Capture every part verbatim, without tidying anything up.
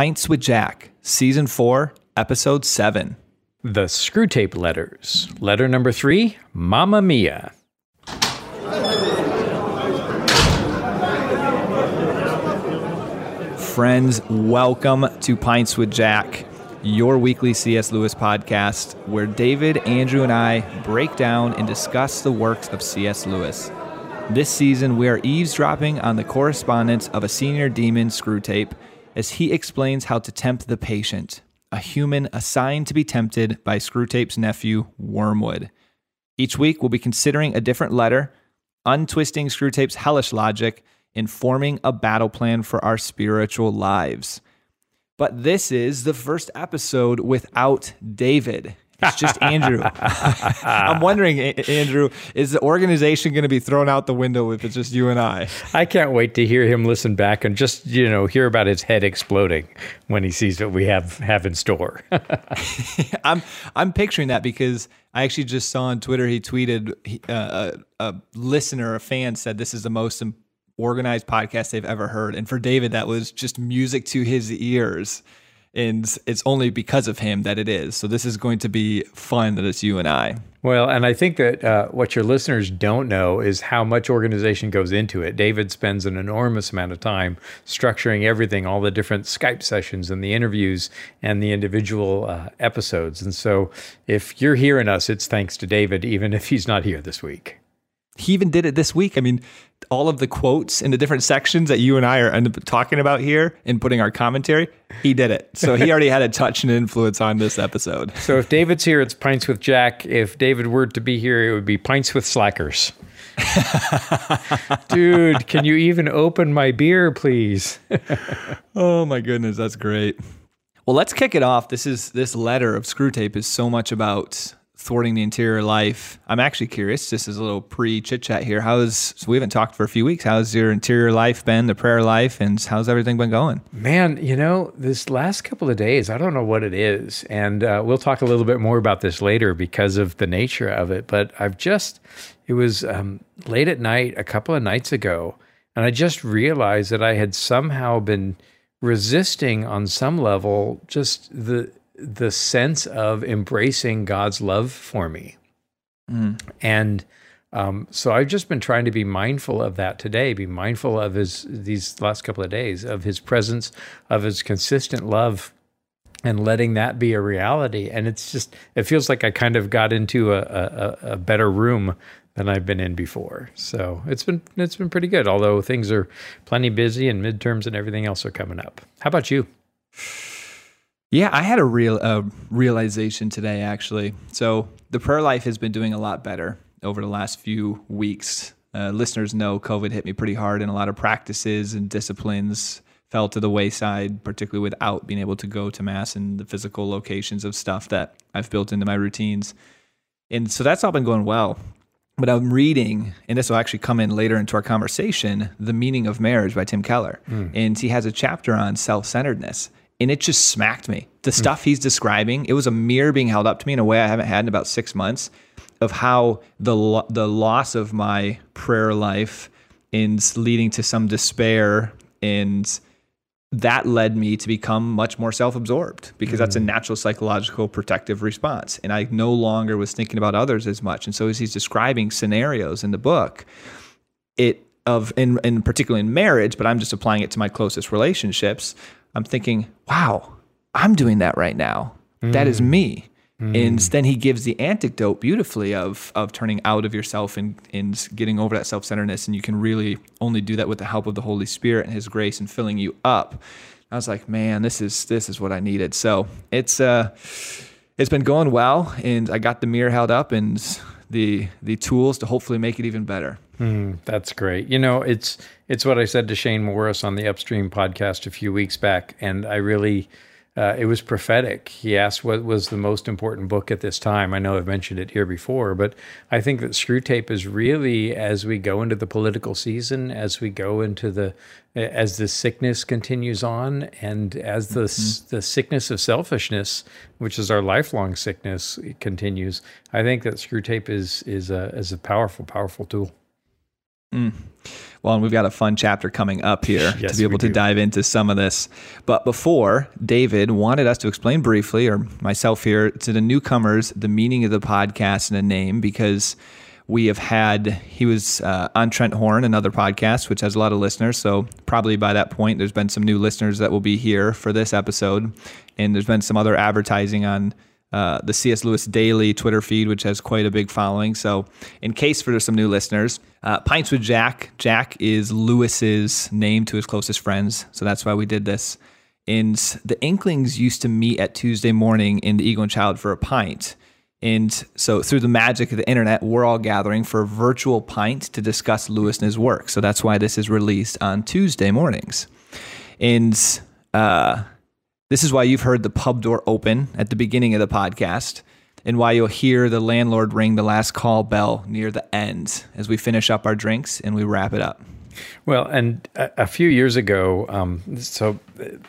Pints with Jack, Season four, Episode seven. The Screwtape Letters, Letter Number three, Mamma Mia. Friends, welcome to Pints with Jack, your weekly C S. Lewis podcast, where David, Andrew, and I break down and discuss the works of C S. Lewis. This season, we are eavesdropping on the correspondence of a senior demon, Screwtape, as he explains how to tempt the patient, a human assigned to be tempted by Screwtape's nephew, Wormwood. Each week, we'll be considering a different letter, untwisting Screwtape's hellish logic, and forming a battle plan for our spiritual lives. But this is the first episode without David. It's just Andrew. I'm wondering, Andrew, is the organization going to be thrown out the window if it's just you and I? I can't wait to hear him listen back and just, you know, hear about his head exploding when he sees what we have, have in store. I'm I'm picturing that because I actually just saw on Twitter, he tweeted, uh, a, a listener, a fan said, this is the most important organized podcast they've ever heard. And for David, that was just music to his ears. And it's only because of him that it is. So this is going to be fun that it's you and I. Well, and I think that uh, what your listeners don't know is how much organization goes into it. David spends an enormous amount of time structuring everything, all the different Skype sessions and the interviews and the individual uh, episodes. And so if you're hearing us, it's thanks to David, even if he's not here this week. He even did it this week. I mean, all of the quotes in the different sections that you and I are talking about here and putting our commentary, he did it. So he already had a touch and influence on this episode. So if David's here, it's Pints with Jack. If David were to be here, it would be Pints with Slackers. Dude, can you even open my beer, please? Oh my goodness, that's great. Well, let's kick it off. This is this letter of Screwtape is so much about thwarting the interior life. I'm actually curious. This is a little pre-chit chat here. How's so we haven't talked for a few weeks. How's your interior life been, the prayer life, and how's everything been going? Man, you know, this last couple of days, I don't know what it is, and uh, we'll talk a little bit more about this later because of the nature of it. But I've just, it was um, late at night a couple of nights ago, and I just realized that I had somehow been resisting on some level just the the sense of embracing God's love for me. Mm. And um, so I've just been trying to be mindful of that today, be mindful of his, these last couple of days, of his presence, of his consistent love, and letting that be a reality. And it's just, it feels like I kind of got into a, a, a better room than I've been in before. So it's been, it's been pretty good, although things are plenty busy and midterms and everything else are coming up. How about you? Yeah, I had a real uh, realization today, actually. So the prayer life has been doing a lot better over the last few weeks. Uh, listeners know COVID hit me pretty hard, and a lot of practices and disciplines fell to the wayside, particularly without being able to go to Mass and the physical locations of stuff that I've built into my routines. And so that's all been going well. But I'm reading, and this will actually come in later into our conversation, The Meaning of Marriage by Tim Keller. Mm. And he has a chapter on self-centeredness. And it just smacked me. The stuff he's describing, it was a mirror being held up to me in a way I haven't had in about six months of how the lo- the loss of my prayer life is leading to some despair. And that led me to become much more self-absorbed because mm-hmm. that's a natural psychological protective response. And I no longer was thinking about others as much. And so as he's describing scenarios in the book, it of in, in particularly in marriage, but I'm just applying it to my closest relationships, I'm thinking, wow, I'm doing that right now. Mm. That is me. Mm. And then he gives the antidote beautifully of of turning out of yourself and, and getting over that self-centeredness. And you can really only do that with the help of the Holy Spirit and his grace and filling you up. I was like, man, this is this is what I needed. So it's uh, it's been going well. And I got the mirror held up and the the tools to hopefully make it even better. Mm, that's great. You know, it's it's what I said to Shane Morris on the Upstream podcast a few weeks back, and I really, uh, it was prophetic. He asked what was the most important book at this time. I know I've mentioned it here before, but I think that Screwtape is really, as we go into the political season, as we go into the, as the sickness continues on, and as the mm-hmm. the sickness of selfishness, which is our lifelong sickness, continues, I think that Screwtape is is a is a powerful, powerful tool. Mm. Well, and we've got a fun chapter coming up here yes, to be able to do. dive into some of this. But before, David wanted us to explain briefly, or myself here, to the newcomers, the meaning of the podcast and the name, because we have had, he was uh, on Trent Horn, another podcast, which has a lot of listeners. So probably by that point, there's been some new listeners that will be here for this episode. And there's been some other advertising on uh, the C S. Lewis Daily Twitter feed, which has quite a big following. So in case for some new listeners, uh, Pints with Jack. Jack is Lewis's name to his closest friends. So that's why we did this. And the Inklings used to meet at Tuesday morning in the Eagle and Child for a pint. And so through the magic of the internet, we're all gathering for a virtual pint to discuss Lewis and his work. So that's why this is released on Tuesday mornings. And uh, this is why you've heard the pub door open at the beginning of the podcast, and why you'll hear the landlord ring the last call bell near the end as we finish up our drinks and we wrap it up. Well, and a, a few years ago, um, so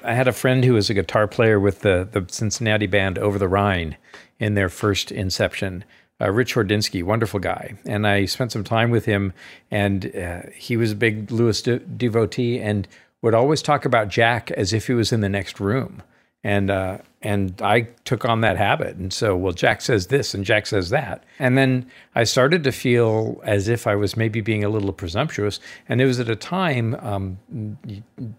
I had a friend who was a guitar player with the, the Cincinnati band Over the Rhine in their first inception, uh, Rich Hordinsky, wonderful guy. And I spent some time with him, and uh, he was a big Lewis de- devotee and would always talk about Jack as if he was in the next room. And uh, and I took on that habit. And so, well, Jack says this and Jack says that. And then I started to feel as if I was maybe being a little presumptuous. And it was at a time, um,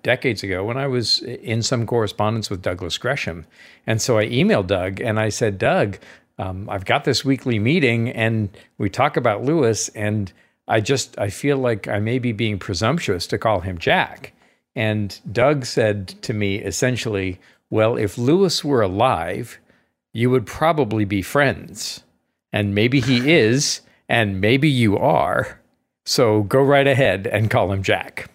decades ago, when I was in some correspondence with Douglas Gresham. And so I emailed Doug and I said, Doug, um, I've got this weekly meeting and we talk about Lewis. And I just, I feel like I may be being presumptuous to call him Jack. And Doug said to me, essentially, well, if Lewis were alive, you would probably be friends. And maybe he is, and maybe you are. So go right ahead and call him Jack.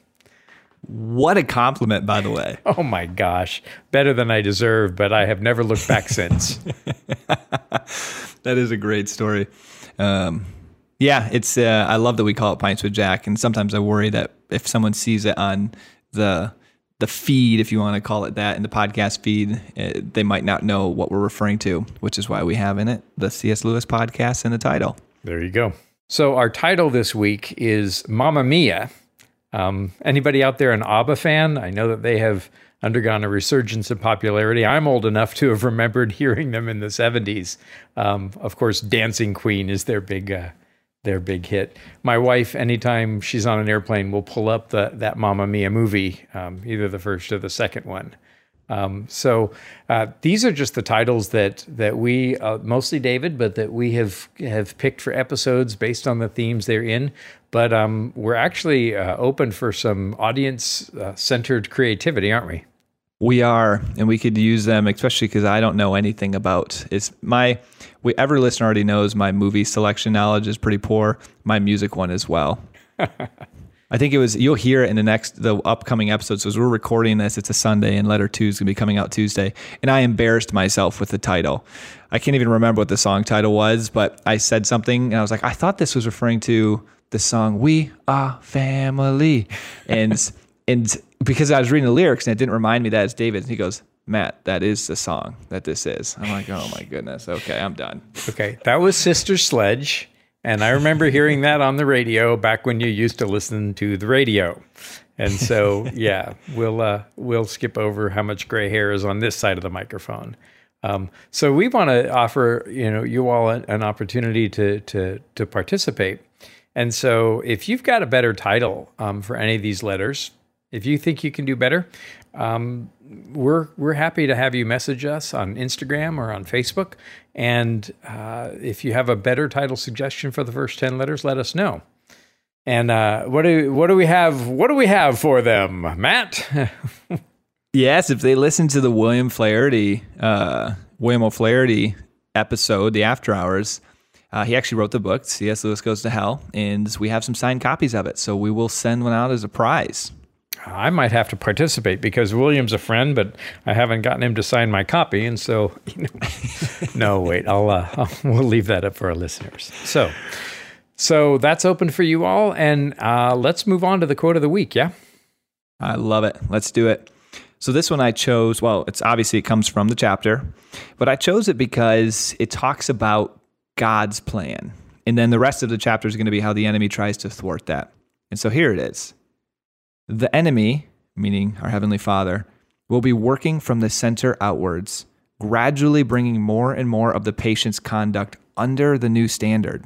What a compliment, by the way. Oh, my gosh. Better than I deserve, but I have never looked back since. That is a great story. Um, yeah, it's. Uh, I love that we call it Pints with Jack. And sometimes I worry that if someone sees it on the... the feed, if you want to call it that, in the podcast feed, uh, they might not know what we're referring to, which is why we have in it the C S. Lewis podcast in the title. There you go. So our title this week is Mamma Mia. Um, anybody out there an ABBA fan? I know that they have undergone a resurgence in popularity. I'm old enough to have remembered hearing them in the seventies. Um, of course, Dancing Queen is their big... Uh, their big hit. My wife, anytime she's on an airplane, will pull up the, that Mamma Mia movie, um, either the first or the second one. Um, so uh, these are just the titles that that we, uh, mostly David, but that we have have picked for episodes based on the themes they're in. But um, we're actually uh, open for some audience-centered uh, creativity, aren't we? We are, and we could use them, especially because I don't know anything about it's my. We every listener already knows my movie selection knowledge is pretty poor. My music one as well. I think it was. You'll hear it in the next, the upcoming episodes. As we're recording this, it's a Sunday, and letter two is gonna be coming out Tuesday. And I embarrassed myself with the title. I can't even remember what the song title was, but I said something, and I was like, I thought this was referring to the song "We Are Family," and and. Because I was reading the lyrics and it didn't remind me that it's David. And he goes, Matt, that is the song that this is. I'm like, oh my goodness. Okay, I'm done. Okay, that was Sister Sledge. And I remember hearing that on the radio back when you used to listen to the radio. And so, yeah, we'll uh, we'll skip over how much gray hair is on this side of the microphone. Um, so we want to offer you know you all an, an opportunity to to to participate. And so if you've got a better title um, for any of these letters, if you think you can do better, um, we're we're happy to have you message us on Instagram or on Facebook. And uh, if you have a better title suggestion for the first ten letters, let us know. And uh, what do what do we have? What do we have for them, Matt? Yes, if they listen to the William Flaherty, uh, William O'Flaherty episode, the After Hours. Uh, he actually wrote the book, C S. Lewis Goes to Hell, and we have some signed copies of it. So we will send one out as a prize. I might have to participate because William's a friend, but I haven't gotten him to sign my copy. And so, you know, no, wait, I'll, uh, I'll, we'll leave that up for our listeners. So, so that's open for you all. And uh, let's move on to the quote of the week. Yeah. I love it. Let's do it. So this one I chose, well, it's obviously it comes from the chapter, but I chose it because it talks about God's plan. And then the rest of the chapter is going to be how the enemy tries to thwart that. And so here it is. The enemy, meaning our Heavenly Father, will be working from the center outwards, gradually bringing more and more of the patient's conduct under the new standard.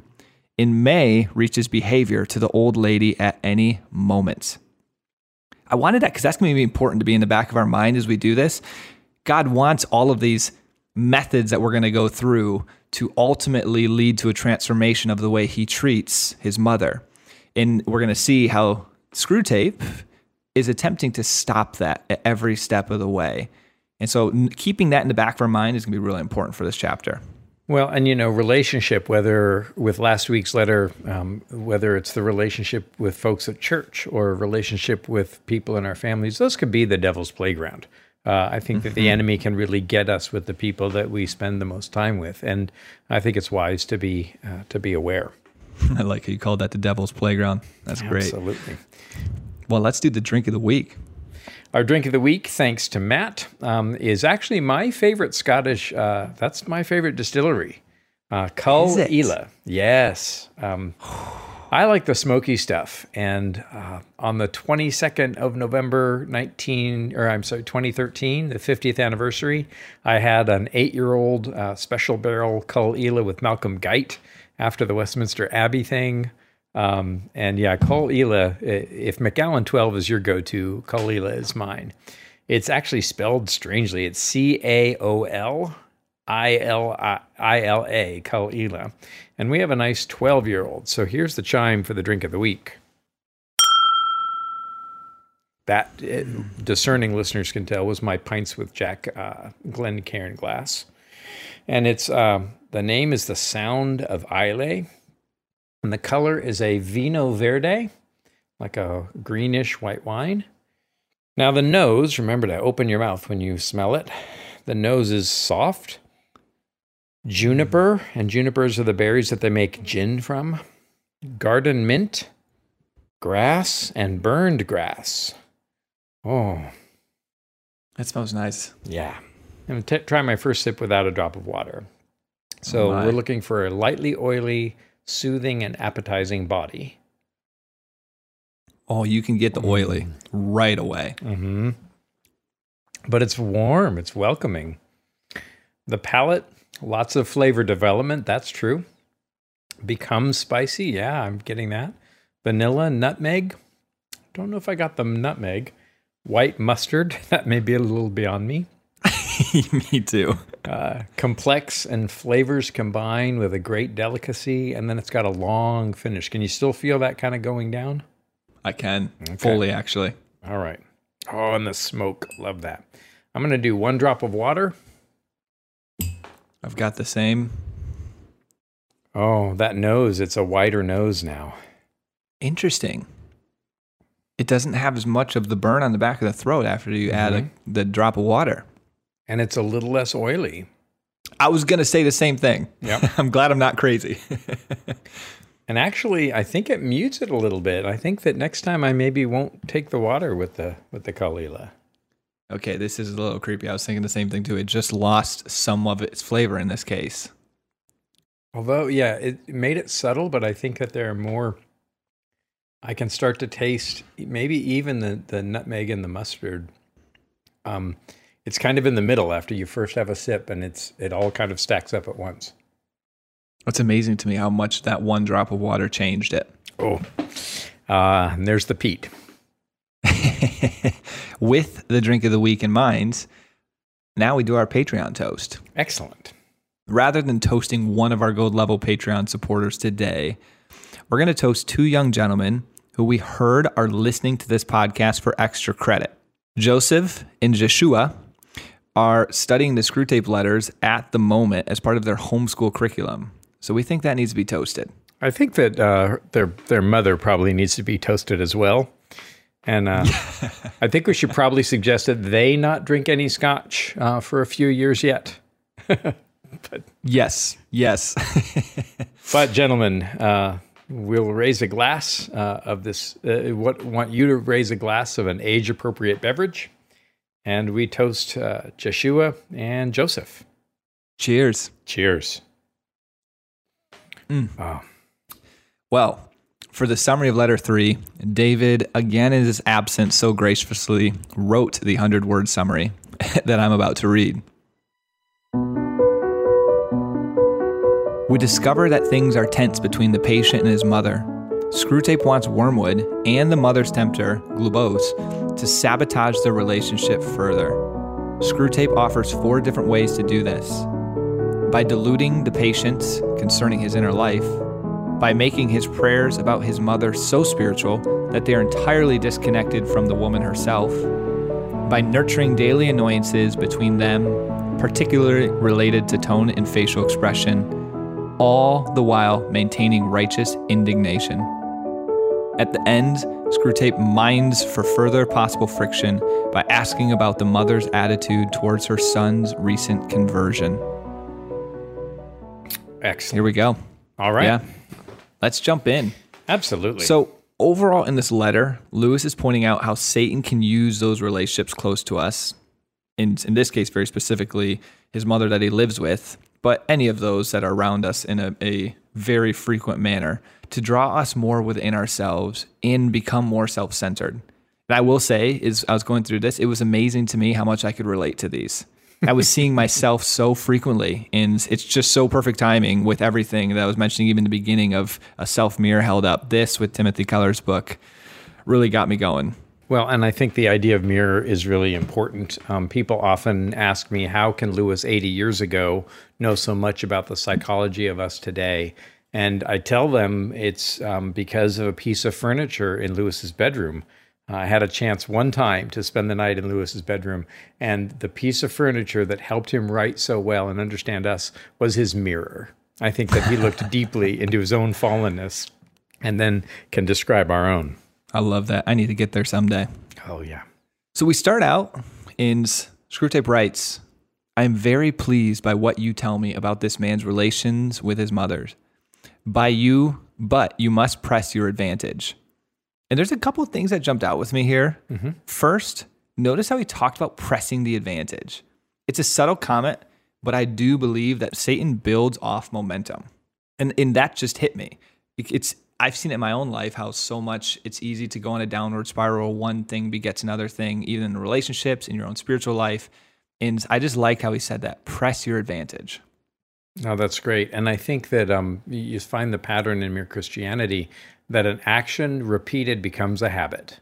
In May, reaches behavior to the old lady at any moment. I wanted that because that's going to be important to be in the back of our mind as we do this. God wants all of these methods that we're going to go through to ultimately lead to a transformation of the way he treats his mother. And we're going to see how Screwtape is attempting to stop that at every step of the way. And so keeping that in the back of our mind is going to be really important for this chapter. Well, and you know, relationship, whether with last week's letter, um, whether it's the relationship with folks at church or relationship with people in our families, those could be the devil's playground. Uh, I think mm-hmm. that the enemy can really get us with the people that we spend the most time with. And I think it's wise to be uh, to be aware. I like how you called that the devil's playground. That's great. Absolutely. Well, let's do the drink of the week. Our drink of the week, thanks to Matt, um, is actually my favorite Scottish, uh, that's my favorite distillery, uh, Caol Ila. Yes. Um, I like the smoky stuff. And uh, on the twenty-second of November, nineteen, or I'm sorry, twenty thirteen, the fiftieth anniversary, I had an eight-year-old uh, special barrel Caol Ila with Malcolm Geit after the Westminster Abbey thing. Um, and yeah, Caol Ila, if Macallan twelve is your go-to, Caol Ila is mine. It's actually spelled strangely. It's C A O L I L A, Caol Ila. And we have a nice twelve-year-old. So here's the chime for the drink of the week. That, it, discerning listeners can tell, was my Pints with Jack uh, Glencairn glass. And it's uh, the name is The Sound of Islay. And the color is a Vino Verde, like a greenish white wine. Now the nose, remember to open your mouth when you smell it. The nose is soft. Juniper, and junipers are the berries that they make gin from. Garden mint, grass, and burned grass. Oh. That smells nice. Yeah. I'm going to t- try my first sip without a drop of water. So oh we're looking for a lightly oily, soothing and appetizing body. Oh, you can get the oily mm. right away. Mm-hmm. But it's warm. It's welcoming. The palate, lots of flavor development. That's true. Becomes spicy. Yeah, I'm getting that. Vanilla, nutmeg. Don't know if I got the nutmeg. White mustard. That may be a little beyond me. Me too. Uh, complex and flavors combine with a great delicacy, and then it's got a long finish. Can you still feel that kind of going down? I can, okay. Fully actually. All right. Oh, and the smoke. Love that. I'm going to do one drop of water. I've got the same. Oh, that nose. It's a wider nose now. Interesting. It doesn't have as much of the burn on the back of the throat after you mm-hmm. add a, the drop of water. And it's a little less oily. I was going to say the same thing. Yep. I'm glad I'm not crazy. And actually, I think it mutes it a little bit. I think that next time I maybe won't take the water with the with the Caol Ila. Okay, this is a little creepy. I was thinking the same thing too. It just lost some of its flavor in this case. Although, yeah, it made it subtle, but I think that there are more. I can start to taste maybe even the, the nutmeg and the mustard. Um. It's kind of in the middle after you first have a sip, and it's it all kind of stacks up at once. It's amazing to me how much that one drop of water changed it. Oh, uh, and there's the peat. With the drink of the week in mind, now we do our Patreon toast. Excellent. Rather than toasting one of our gold level Patreon supporters today, we're going to toast two young gentlemen who we heard are listening to this podcast for extra credit. Joseph and Joshua are studying the Screwtape Letters at the moment as part of their homeschool curriculum. So we think that needs to be toasted. I think that uh, their their mother probably needs to be toasted as well. And uh, I think we should probably suggest that they not drink any scotch uh, for a few years yet. But, yes, yes. But gentlemen, uh, we'll raise a glass uh, of this. Uh, what want you to raise a glass of an age-appropriate beverage. And we toast uh, Joshua and Joseph. Cheers. Cheers. Mm. Wow. Well, For the summary of letter three, David, again in his absence, so graciously wrote the hundred-word summary that I'm about to read. We discover that things are tense between the patient and his mother. Screwtape wants Wormwood and the mother's tempter, Glubose, to sabotage their relationship further. Screwtape offers four different ways to do this. By deluding the patient concerning his inner life, by making his prayers about his mother so spiritual that they are entirely disconnected from the woman herself, by nurturing daily annoyances between them, particularly related to tone and facial expression, all the while maintaining righteous indignation. At the end, Screwtape mines for further possible friction by asking about the mother's attitude towards her son's recent conversion. Excellent. Here we go. All right. Yeah. Let's jump in. Absolutely. So overall in this letter, Lewis is pointing out how Satan can use those relationships close to us, in, in this case very specifically, his mother that he lives with, but any of those that are around us in a, a very frequent manner, to draw us more within ourselves and become more self-centered. And I will say, as I was going through this, it was amazing to me how much I could relate to these. I was seeing myself so frequently, and it's just so perfect timing with everything that I was mentioning, even the beginning of A Self-Mirror Held Up. This, with Timothy Keller's book, really got me going. Well, and I think the idea of mirror is really important. Um, people often ask me, how can Lewis eighty years ago know so much about the psychology of us today? And I tell them it's um, because of a piece of furniture in Lewis's bedroom. I had a chance one time to spend the night in Lewis's bedroom, and the piece of furniture that helped him write so well and understand us was his mirror. I think that he looked deeply into his own fallenness and then can describe our own. I love that. I need to get there someday. Oh, yeah. So we start out in Screwtape writes, I am very pleased by what you tell me about this man's relations with his mother's. By you, but you must press your advantage. And there's a couple of things that jumped out with me here. Mm-hmm. First, notice how he talked about pressing the advantage. It's a subtle comment, but I do believe that Satan builds off momentum. And, and that just hit me. It's I've seen it in my own life how so much it's easy to go on a downward spiral. One thing begets another thing, even in relationships, in your own spiritual life. And I just like how he said that, press your advantage. Oh, that's great. And I think that um, you find the pattern in Mere Christianity that an action repeated becomes a habit.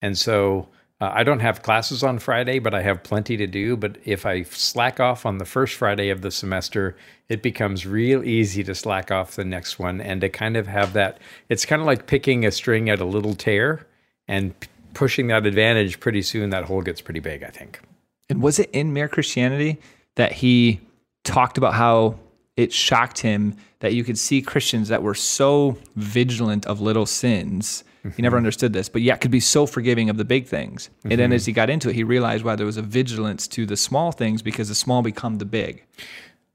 And so uh, I don't have classes on Friday, but I have plenty to do. But if I slack off on the first Friday of the semester, it becomes real easy to slack off the next one and to kind of have that. It's kind of like picking a string at a little tear and p- pushing that advantage. Pretty soon that hole gets pretty big, I think. And was it in Mere Christianity that he talked about how it shocked him that you could see Christians that were so vigilant of little sins? Mm-hmm. He never understood this, but yet could be so forgiving of the big things. Mm-hmm. And then as he got into it, he realized why there was a vigilance to the small things because the small become the big.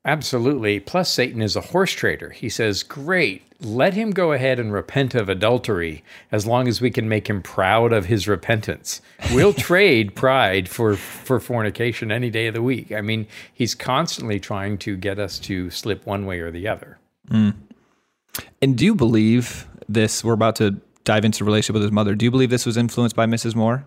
Absolutely. Plus, Satan is a horse trader. He says, great, let him go ahead and repent of adultery as long as we can make him proud of his repentance. We'll trade pride for, for fornication any day of the week. I mean, he's constantly trying to get us to slip one way or the other. Mm. And do you believe this, we're about to dive into the relationship with his mother, do you believe this was influenced by Missus Moore?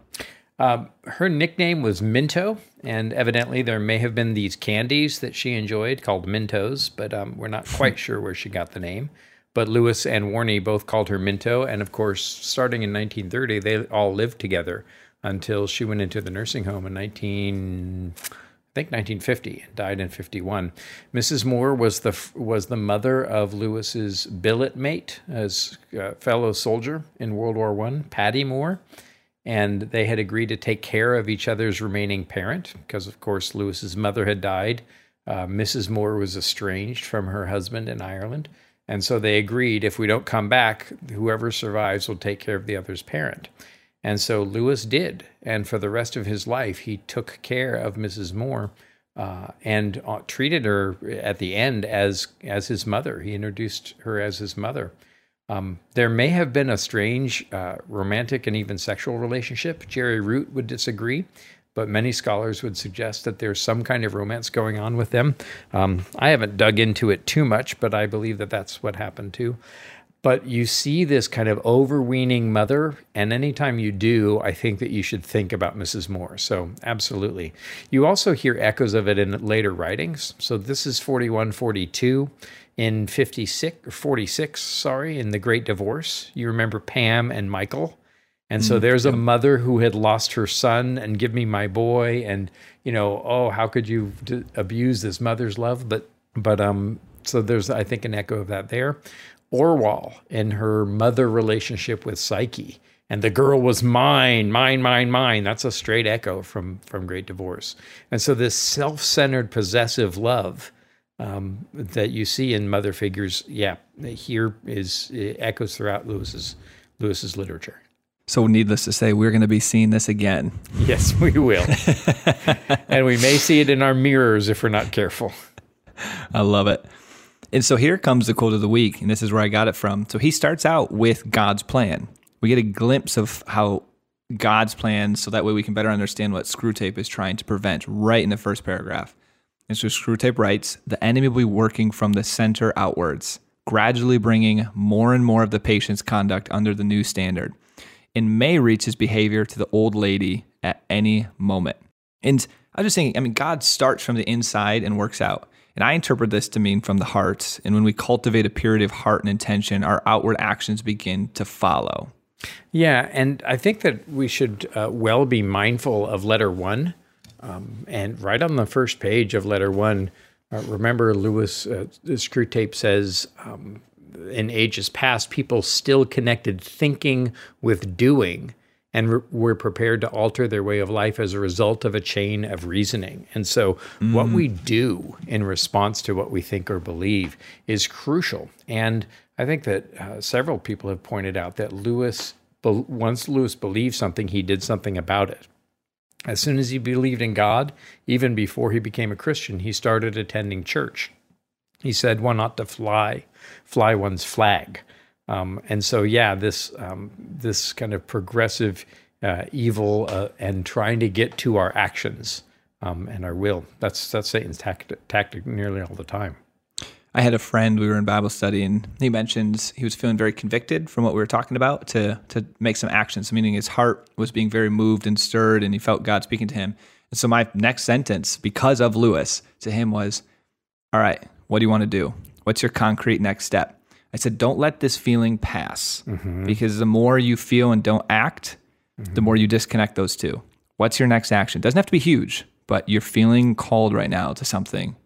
Uh, her nickname was Minto, and evidently there may have been these candies that she enjoyed called Mintos, but um, we're not quite sure where she got the name. But Lewis and Warney both called her Minto, and of course, starting in nineteen thirty, they all lived together until she went into the nursing home in nineteen... I think nineteen fifty, and died in fifty-one. Missus Moore was the was the mother of Lewis's billet mate, as a fellow soldier in World War One, Patty Moore. And they had agreed to take care of each other's remaining parent because, of course, Lewis's mother had died. Uh, Missus Moore was estranged from her husband in Ireland. And so they agreed, if we don't come back, whoever survives will take care of the other's parent. And so Lewis did. And for the rest of his life, he took care of Missus Moore uh, and uh, treated her at the end as, as his mother. He introduced her as his mother. Um, there may have been a strange uh, romantic and even sexual relationship. Jerry Root would disagree, but many scholars would suggest that there's some kind of romance going on with them. Um, I haven't dug into it too much, but I believe that that's what happened too. But you see this kind of overweening mother, and anytime you do, I think that you should think about Missus Moore. So absolutely. You also hear echoes of it in later writings. So this is forty-one, forty-two. In fifty-six, or forty-six, sorry, in The Great Divorce, you remember Pam and Michael. And so there's a mother who had lost her son and give me my boy. And, you know, oh, how could you d- abuse this mother's love? But, but um, so there's, I think, an echo of that there. Orual and her mother relationship with Psyche. And the girl was mine, mine, mine, mine. That's a straight echo from, from Great Divorce. And so this self-centered, possessive love um, that you see in mother figures, yeah, here is it echoes throughout Lewis's Lewis's literature. So needless to say, we're going to be seeing this again. Yes, we will. And we may see it in our mirrors if we're not careful. I love it. And so here comes the quote of the week, and this is where I got it from. So he starts out with God's plan. We get a glimpse of how God's plan, so that way we can better understand what Screwtape is trying to prevent right in the first paragraph. And so Screwtape writes, "The enemy will be working from the center outwards, gradually bringing more and more of the patient's conduct under the new standard, and may reach his behavior to the old lady at any moment." And I was just thinking, I mean, God starts from the inside and works out. And I interpret this to mean from the heart. And when we cultivate a purity of heart and intention, our outward actions begin to follow. Yeah, and I think that we should uh, well be mindful of letter one. Um, and right on the first page of letter one, uh, remember Lewis, uh, Screwtape says, um, in ages past, people still connected thinking with doing and re- were prepared to alter their way of life as a result of a chain of reasoning. And so mm. what we do in response to what we think or believe is crucial. And I think that uh, several people have pointed out that Lewis, be- once Lewis believed something, he did something about it. As soon as he believed in God, even before he became a Christian, he started attending church. He said one ought to fly, fly one's flag. Um, and so, yeah, this um, this kind of progressive uh, evil uh, and trying to get to our actions um, and our will. That's that's Satan's tactic, tactic nearly all the time. I had a friend, we were in Bible study, and he mentioned he was feeling very convicted from what we were talking about to, to make some actions, meaning his heart was being very moved and stirred, and he felt God speaking to him. And so my next sentence, because of Lewis, to him was, all right, what do you want to do? What's your concrete next step? I said, don't let this feeling pass, mm-hmm. because the more you feel and don't act, mm-hmm. the more you disconnect those two. What's your next action? Doesn't have to be huge, but you're feeling called right now to something.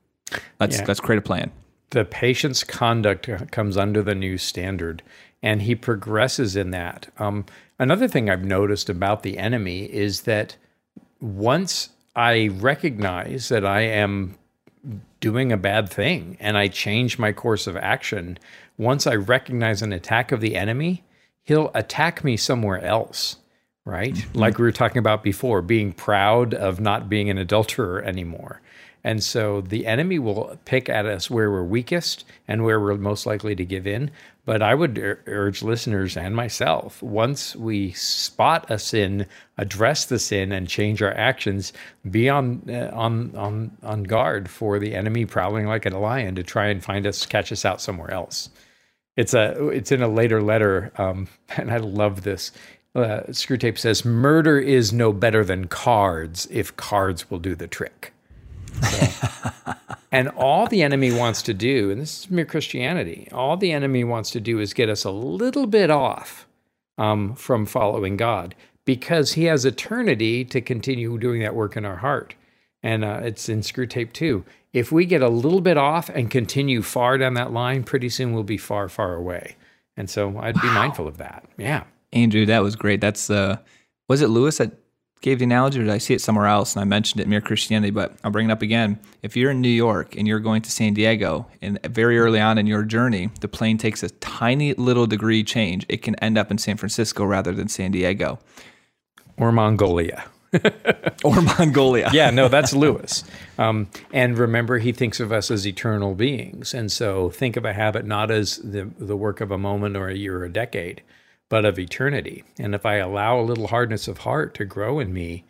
Let's yeah. let's create a plan. The patient's conduct comes under the new standard, and he progresses in that. Um, another thing I've noticed about the enemy is that once I recognize that I am doing a bad thing and I change my course of action, once I recognize an attack of the enemy, he'll attack me somewhere else, right? Mm-hmm. Like we were talking about before, being proud of not being an adulterer anymore. And so the enemy will pick at us where we're weakest and where we're most likely to give in. But I would ur- urge listeners and myself, once we spot a sin, address the sin, and change our actions, be on uh, on on on guard for the enemy prowling like a lion to try and find us, catch us out somewhere else. It's a it's in a later letter, um, and I love this. Uh, Screwtape says, "Murder is no better than cards if cards will do the trick." So, and all the enemy wants to do, and this is mere Christianity, all the enemy wants to do is get us a little bit off um, from following God, because he has eternity to continue doing that work in our heart. And uh, it's in Screwtape too. If we get a little bit off and continue far down that line, pretty soon we'll be far, far away. And so I'd wow. be mindful of that. Yeah. Andrew, that was great. That's, uh, was it Lewis that gave the analogy, or did I see it somewhere else and I mentioned it, Mere Christianity, but I'll bring it up again. If you're in New York and you're going to San Diego, and very early on in your journey, the plane takes a tiny little degree change, it can end up in San Francisco rather than San Diego. Or Mongolia. or Mongolia. Yeah, no, that's Lewis. Um, and remember, he thinks of us as eternal beings. And so think of a habit not as the, the work of a moment or a year or a decade, but of eternity. And if I allow a little hardness of heart to grow in me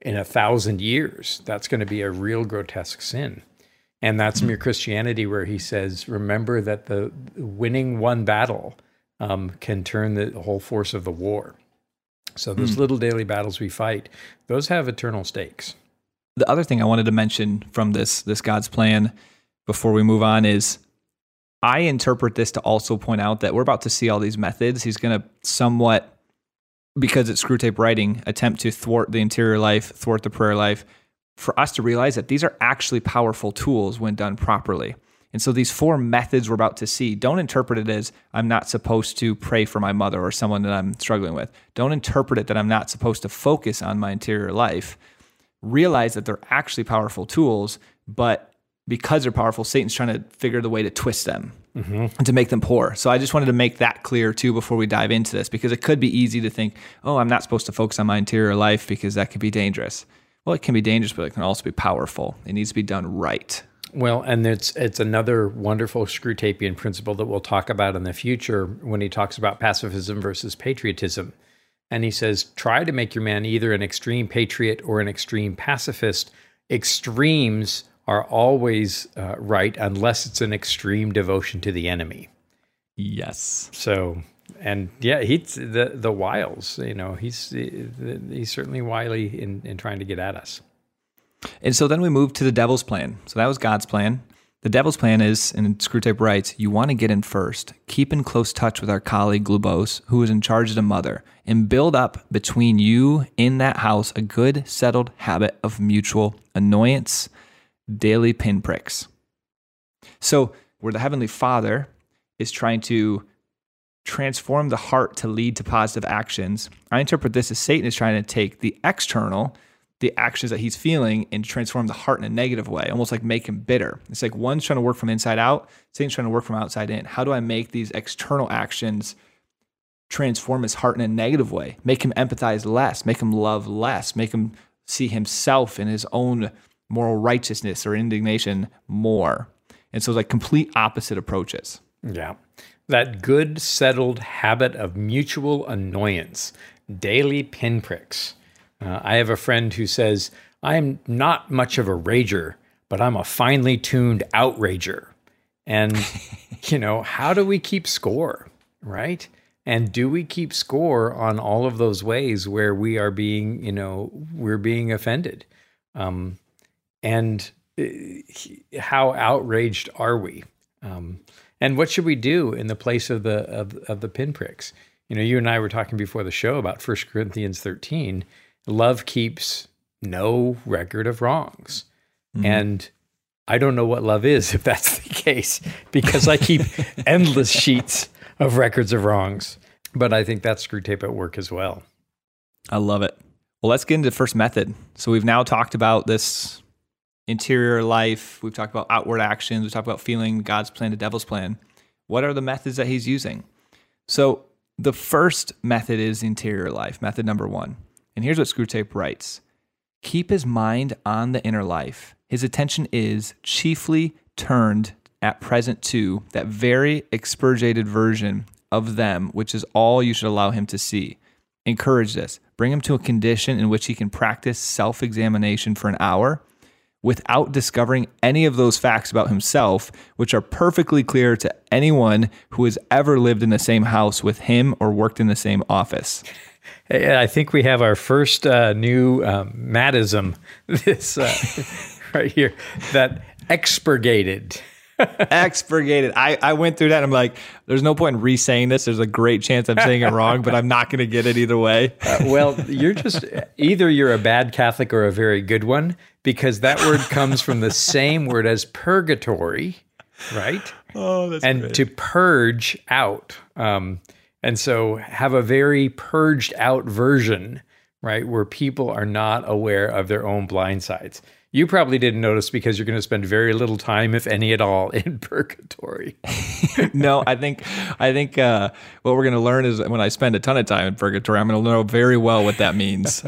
in a thousand years, that's going to be a real grotesque sin. And that's mere Christianity, where he says, remember that the winning one battle um, can turn the whole force of the war. So those mm. little daily battles we fight, those have eternal stakes. The other thing I wanted to mention from this, this God's plan before we move on is I interpret this to also point out that we're about to see all these methods. He's going to somewhat, because it's Screwtape writing, attempt to thwart the interior life, thwart the prayer life, for us to realize that these are actually powerful tools when done properly. And so these four methods we're about to see, don't interpret it as I'm not supposed to pray for my mother or someone that I'm struggling with. Don't interpret it that I'm not supposed to focus on my interior life. Realize that they're actually powerful tools, but because they're powerful, Satan's trying to figure the way to twist them mm-hmm. and to make them poor. So I just wanted to make that clear too before we dive into this, because it could be easy to think, oh, I'm not supposed to focus on my interior life because that could be dangerous. Well, it can be dangerous, but it can also be powerful. It needs to be done right. Well, and it's it's another wonderful Screwtapian principle that we'll talk about in the future when he talks about pacifism versus patriotism. And he says, try to make your man either an extreme patriot or an extreme pacifist. Extremes are always uh, right unless it's an extreme devotion to the enemy. Yes. So, and yeah, he's the, the wiles, you know, he's, he's certainly wily in, in trying to get at us. And so then we move to the devil's plan. So that was God's plan. The devil's plan is, and Screwtape writes, you want to get in first, keep in close touch with our colleague Glubose, who is in charge of the mother, and build up between you in that house a good settled habit of mutual annoyance, daily pinpricks. So where the Heavenly Father is trying to transform the heart to lead to positive actions, I interpret this as Satan is trying to take the external the actions that he's feeling and transform the heart in a negative way, almost like make him bitter. It's like one's trying to work from inside out, Satan's trying to work from outside in. How do I make these external actions transform his heart in a negative way? Make him empathize less, make him love less, make him see himself in his own moral righteousness or indignation more. And so it's like complete opposite approaches. Yeah. That good settled habit of mutual annoyance, daily pinpricks. Uh, I have a friend who says, I'm not much of a rager, but I'm a finely tuned outrager. And, you know, how do we keep score, right? And do we keep score on all of those ways where we are being, you know, we're being offended? Um, and uh, how outraged are we? Um, and what should we do in the place of the of, of the pinpricks? You know, you and I were talking before the show about First Corinthians thirteen, love keeps no record of wrongs. Mm-hmm. And I don't know what love is if that's the case, because I keep endless sheets of records of wrongs. But I think that's Screwtape at work as well. I love it. Well, let's get into the first method. So we've now talked about this interior life. We've talked about outward actions. We've talked about feeling God's plan to devil's plan. What are the methods that he's using? So the first method is interior life, method number one. And here's what Screwtape writes. Keep his mind on the inner life. His attention is chiefly turned at present to that very expurgated version of them, which is all you should allow him to see. Encourage this. Bring him to a condition in which he can practice self-examination for an hour without discovering any of those facts about himself, which are perfectly clear to anyone who has ever lived in the same house with him or worked in the same office. Hey, I think we have our first uh, new um, Mattism this uh, right here, that expurgated. expurgated. I, I went through that. And I'm like, there's no point in re-saying this. There's a great chance I'm saying it wrong, but I'm not going to get it either way. uh, well, you're just, either you're a bad Catholic or a very good one, because that word comes from the same word as purgatory, right? Oh, that's And great. To purge out. Um And so have a very purged out version, right, where people are not aware of their own blind sides. You probably didn't notice because you're going to spend very little time, if any at all, in purgatory. No, I think I think uh, what we're going to learn is that when I spend a ton of time in purgatory, I'm going to know very well what that means.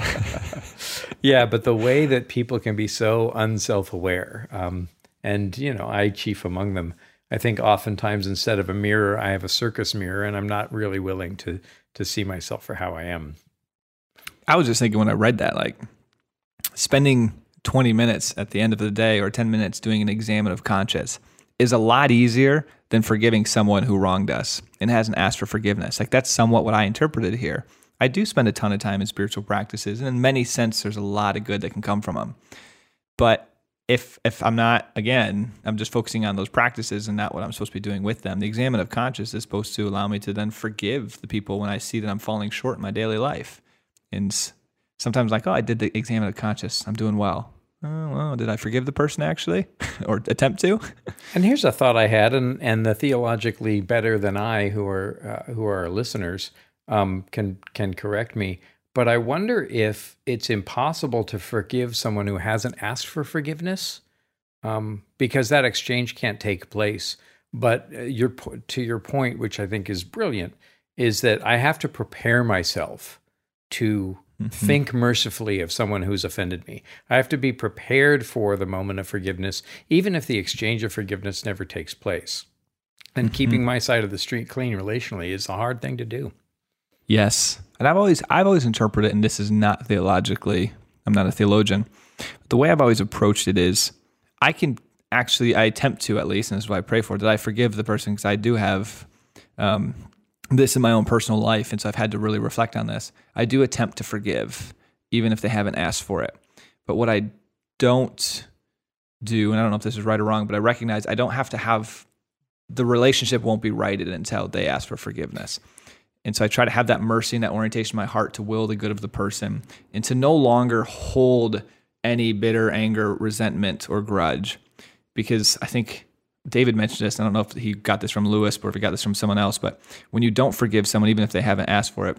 Yeah, but the way that people can be so unself-aware, um, and, you know, I chief among them, I think oftentimes instead of a mirror, I have a circus mirror, and I'm not really willing to to see myself for how I am. I was just thinking when I read that, like spending twenty minutes at the end of the day or ten minutes doing an exam of conscience is a lot easier than forgiving someone who wronged us and hasn't asked for forgiveness. Like, that's somewhat what I interpreted here. I do spend a ton of time in spiritual practices, and in many sense, there's a lot of good that can come from them. But if if I'm not, again, I'm just focusing on those practices and not what I'm supposed to be doing with them. The examinative conscience is supposed to allow me to then forgive the people when I see that I'm falling short in my daily life. And sometimes like, oh, I did the examinative conscience, I'm doing well. Oh, well, did I forgive the person actually or attempt to? And here's a thought I had, and, and the theologically better than I who are uh, who are our listeners um, can can correct me. But I wonder if it's impossible to forgive someone who hasn't asked for forgiveness, um, because that exchange can't take place. But your to your point, which I think is brilliant, is that I have to prepare myself to mm-hmm. think mercifully of someone who's offended me. I have to be prepared for the moment of forgiveness, even if the exchange of forgiveness never takes place. And mm-hmm. keeping my side of the street clean relationally is a hard thing to do. Yes. And I've always I've always interpreted, and this is not theologically, I'm not a theologian, but the way I've always approached it is, I can actually, I attempt to at least, and this is what I pray for, that I forgive the person, because I do have um, this in my own personal life, and so I've had to really reflect on this. I do attempt to forgive, even if they haven't asked for it. But what I don't do, and I don't know if this is right or wrong, but I recognize I don't have to have, the relationship won't be righted until they ask for forgiveness. And so I try to have that mercy and that orientation in my heart to will the good of the person and to no longer hold any bitter anger, resentment, or grudge. Because I think David mentioned this, I don't know if he got this from Lewis or if he got this from someone else, but when you don't forgive someone, even if they haven't asked for it,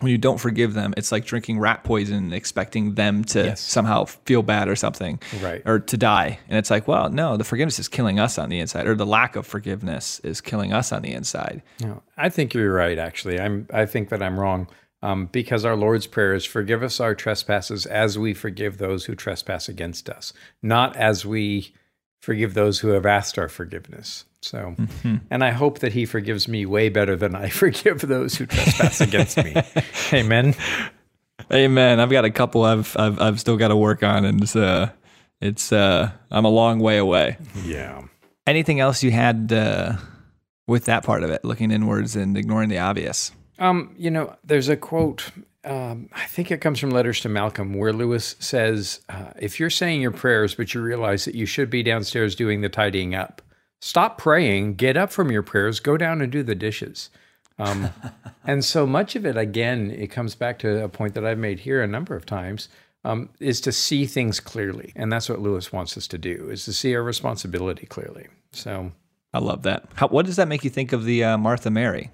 when you don't forgive them, it's like drinking rat poison and expecting them to yes. somehow feel bad or something, right? Or to die. And it's like, well, no, the forgiveness is killing us on the inside, or the lack of forgiveness is killing us on the inside. No, I think you're right, actually. I'm, I think that I'm wrong um, because our Lord's Prayer is, forgive us our trespasses as we forgive those who trespass against us, not as we forgive those who have asked our forgiveness. So, mm-hmm. and I hope that he forgives me way better than I forgive those who trespass against me. Amen. Amen. I've got a couple I've I've, I've still got to work on, and it's uh, it's uh, I'm a long way away. Yeah. Anything else you had uh, with that part of it, looking inwards and ignoring the obvious? Um, you know, there's a quote. Um, I think it comes from Letters to Malcolm, where Lewis says, uh, if you're saying your prayers, but you realize that you should be downstairs doing the tidying up, stop praying, get up from your prayers, go down and do the dishes. Um, and so much of it, again, it comes back to a point that I've made here a number of times, um, is to see things clearly. And that's what Lewis wants us to do, is to see our responsibility clearly. So I love that. How, what does that make you think of the uh, Martha Mary?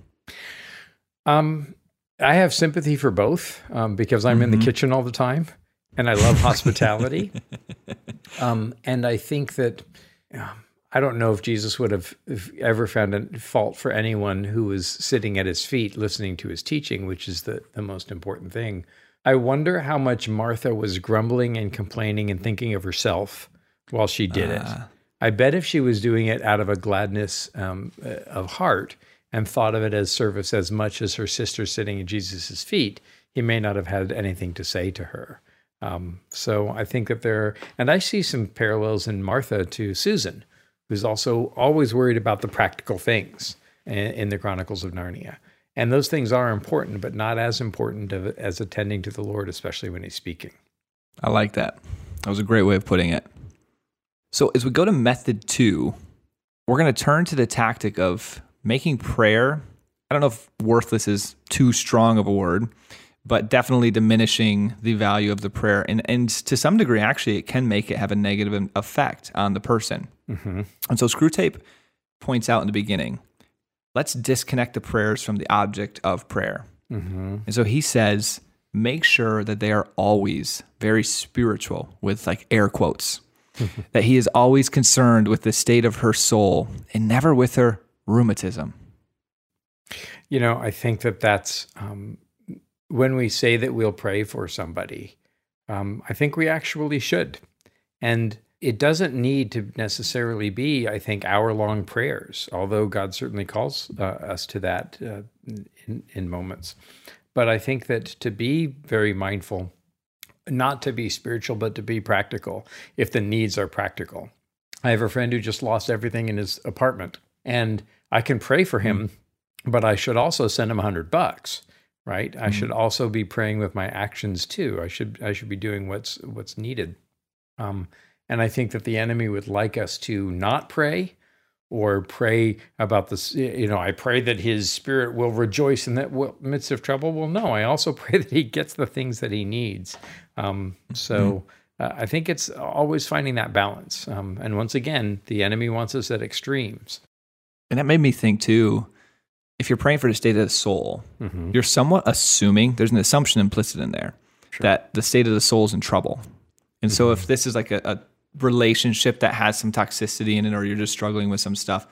Um. I have sympathy for both um, because I'm mm-hmm. in the kitchen all the time, and I love hospitality. um, and I think that um, I don't know if Jesus would have ever found a fault for anyone who was sitting at his feet listening to his teaching, which is the, the most important thing. I wonder how much Martha was grumbling and complaining and thinking of herself while she did uh. it. I bet if she was doing it out of a gladness um, of heart, and thought of it as service as much as her sister sitting at Jesus' feet, he may not have had anything to say to her. Um, so I think that there are, and I see some parallels in Martha to Susan, who's also always worried about the practical things in the Chronicles of Narnia. And those things are important, but not as important as attending to the Lord, especially when he's speaking. I like that. That was a great way of putting it. So as we go to method two, we're going to turn to the tactic of making prayer, I don't know if worthless is too strong of a word, but definitely diminishing the value of the prayer. And and to some degree, actually, it can make it have a negative effect on the person. Mm-hmm. And so Screwtape points out in the beginning, let's disconnect the prayers from the object of prayer. Mm-hmm. And so he says, make sure that they are always very spiritual, with like air quotes, that he is always concerned with the state of her soul and never with her rheumatism. You know, I think that that's, um, when we say that we'll pray for somebody, um, I think we actually should. And it doesn't need to necessarily be, I think, hour-long prayers, although God certainly calls uh, us to that uh, in, in moments. But I think that to be very mindful, not to be spiritual, but to be practical, if the needs are practical. I have a friend who just lost everything in his apartment. and I can pray for him, mm-hmm. but I should also send him a hundred bucks, right? Mm-hmm. I should also be praying with my actions too. I should I should be doing what's what's needed. Um, and I think that the enemy would like us to not pray, or pray about this, you know, I pray that his spirit will rejoice in that w- midst of trouble. Well, no, I also pray that he gets the things that he needs. Um, so mm-hmm. uh, I think it's always finding that balance. Um, and once again, the enemy wants us at extremes. And that made me think too, if you're praying for the state of the soul, mm-hmm. you're somewhat assuming, there's an assumption implicit in there, sure. that the state of the soul is in trouble. And mm-hmm. so if this is like a, a relationship that has some toxicity in it, or you're just struggling with some stuff,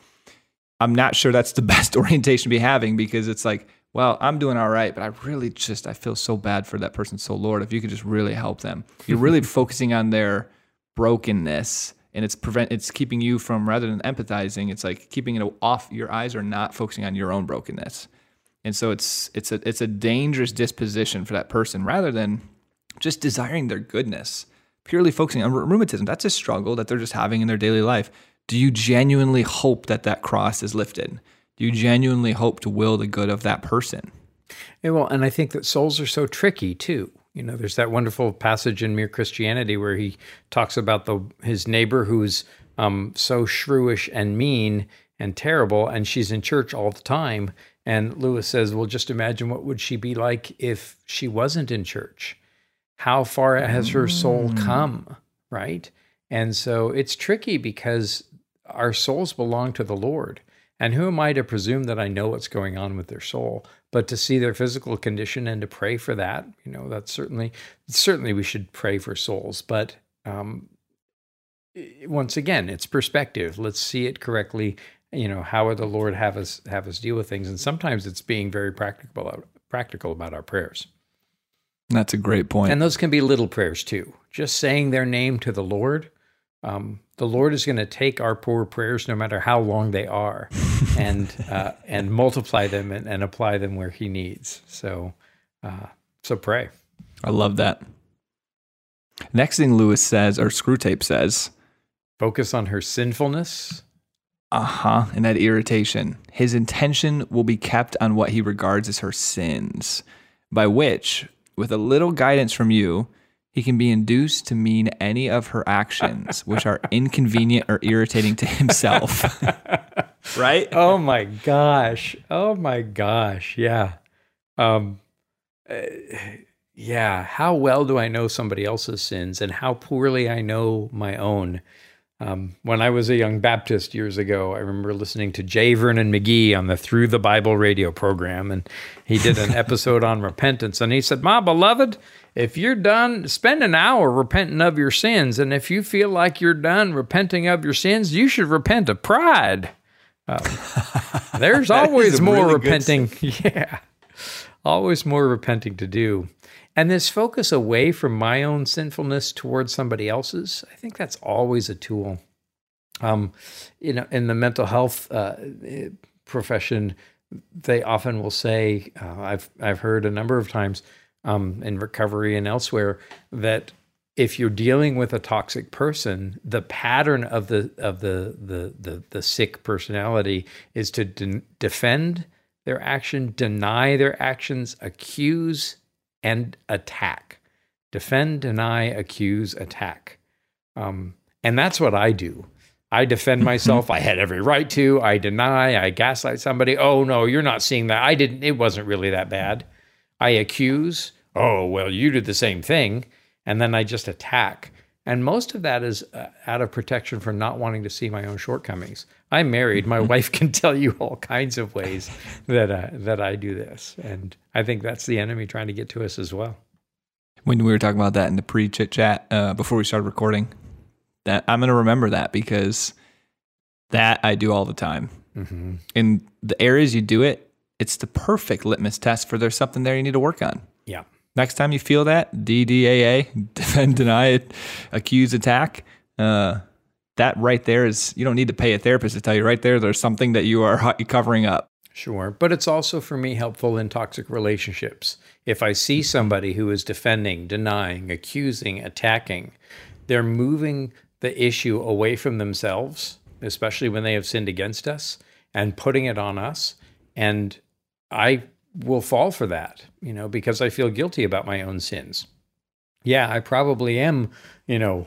I'm not sure that's the best orientation to be having, because it's like, well, I'm doing all right, but I really just, I feel so bad for that person. So Lord, if you could just really help them, you're really focusing on their brokenness, and it's prevent, it's keeping you from, rather than empathizing, it's like keeping it off, your eyes are not focusing on your own brokenness. And so it's, it's a, it's a dangerous disposition for that person, rather than just desiring their goodness. Purely focusing on rheumatism, that's a struggle that they're just having in their daily life. Do you genuinely hope that that cross is lifted? Do you genuinely hope to will the good of that person? Yeah, well, and I think that souls are so tricky too. You know, there's that wonderful passage in Mere Christianity where he talks about the his neighbor who's um, so shrewish and mean and terrible, and she's in church all the time. And Lewis says, well, just imagine what would she be like if she wasn't in church. How far has her soul come, right? And so it's tricky because our souls belong to the Lord. And who am I to presume that I know what's going on with their soul? But to see their physical condition and to pray for that, you know, that's certainly, certainly we should pray for souls. But um, once again, it's perspective. Let's see it correctly. You know, how would the Lord have us have us deal with things? And sometimes it's being very practical practical about our prayers. That's a great point. And those can be little prayers too. Just saying their name to the Lord. Um, the Lord is going to take our poor prayers, no matter how long they are, and uh, and multiply them and, and apply them where He needs. So, uh, so pray. I love that. Next thing Lewis says, or Screwtape says, focus on her sinfulness. Uh huh. And that irritation. His intention will be kept on what he regards as her sins, by which, with a little guidance from you, he can be induced to mean any of her actions, which are inconvenient or irritating to himself. Right? Oh my gosh. Oh my gosh. Yeah. Um, uh, yeah. How well do I know somebody else's sins, and how poorly I know my own? Um, when I was a young Baptist years ago, I remember listening to Jay Vernon McGee on the Through the Bible radio program, and he did an episode on repentance, and he said, my beloved, if you're done, spend an hour repenting of your sins, and if you feel like you're done repenting of your sins, you should repent of pride. Um, there's always more really repenting, yeah, always more repenting to do. And this focus away from my own sinfulness towards somebody else's, I think that's always a tool. Um, you know, in the mental health uh, profession, they often will say, uh, I've I've heard a number of times um, in recovery and elsewhere, that if you're dealing with a toxic person, the pattern of the of the the the, the sick personality is to de- defend their action, deny their actions, accuse, and attack. Defend, deny, accuse, attack. Um, and that's what I do. I defend myself. I had every right to. I deny. I gaslight somebody. Oh, no, you're not seeing that. I didn't. It wasn't really that bad. I accuse. Oh, well, you did the same thing. And then I just attack. And most of that is uh, out of protection for not wanting to see my own shortcomings. I'm married. My wife can tell you all kinds of ways that uh, that I do this. And I think that's the enemy trying to get to us as well. When we were talking about that in the pre-chit-chat uh, before we started recording, that I'm going to remember that, because that I do all the time. Mm-hmm. In the areas you do it, it's the perfect litmus test for there's something there you need to work on. Yeah. Next time you feel that, D D A A, defend, deny, it, accuse, attack, uh, that right there is, you don't need to pay a therapist to tell you right there, there's something that you are covering up. Sure. But it's also for me helpful in toxic relationships. If I see somebody who is defending, denying, accusing, attacking, they're moving the issue away from themselves, especially when they have sinned against us, and putting it on us. And I will fall for that, you know, because I feel guilty about my own sins. Yeah, I probably am, you know,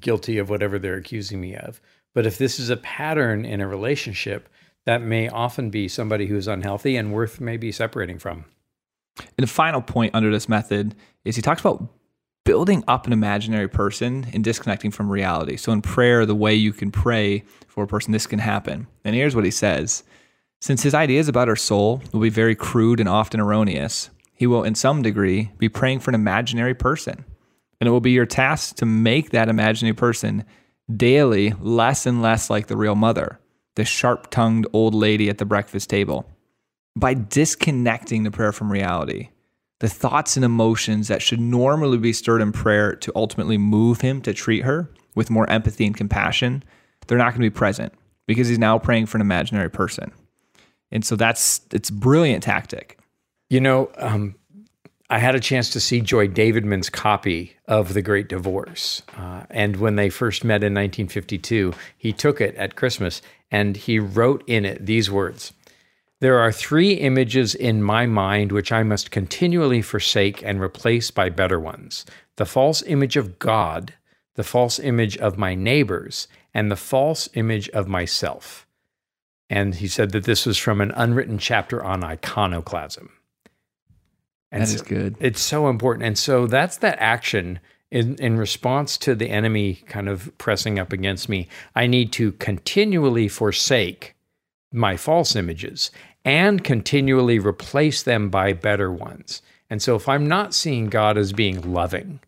guilty of whatever they're accusing me of. But if this is a pattern in a relationship, that may often be somebody who is unhealthy and worth maybe separating from. And the final point under this method is he talks about building up an imaginary person and disconnecting from reality. So in prayer, the way you can pray for a person, this can happen. And here's what he says. Since his ideas about our soul will be very crude and often erroneous, he will, in some degree, be praying for an imaginary person. And it will be your task to make that imaginary person daily less and less like the real mother, the sharp-tongued old lady at the breakfast table. By disconnecting the prayer from reality, the thoughts and emotions that should normally be stirred in prayer to ultimately move him to treat her with more empathy and compassion, they're not going to be present because he's now praying for an imaginary person. And so that's, it's a brilliant tactic. You know, um, I had a chance to see Joy Davidman's copy of The Great Divorce. Uh, and when they first met in nineteen fifty-two, he took it at Christmas and he wrote in it these words. There are three images in my mind which I must continually forsake and replace by better ones. The false image of God, the false image of my neighbors, and the false image of myself. And he said that this was from an unwritten chapter on iconoclasm. And that is good. So it's so important. And so that's that action in, in response to the enemy kind of pressing up against me. I need to continually forsake my false images and continually replace them by better ones. And so if I'm not seeing God as being loving,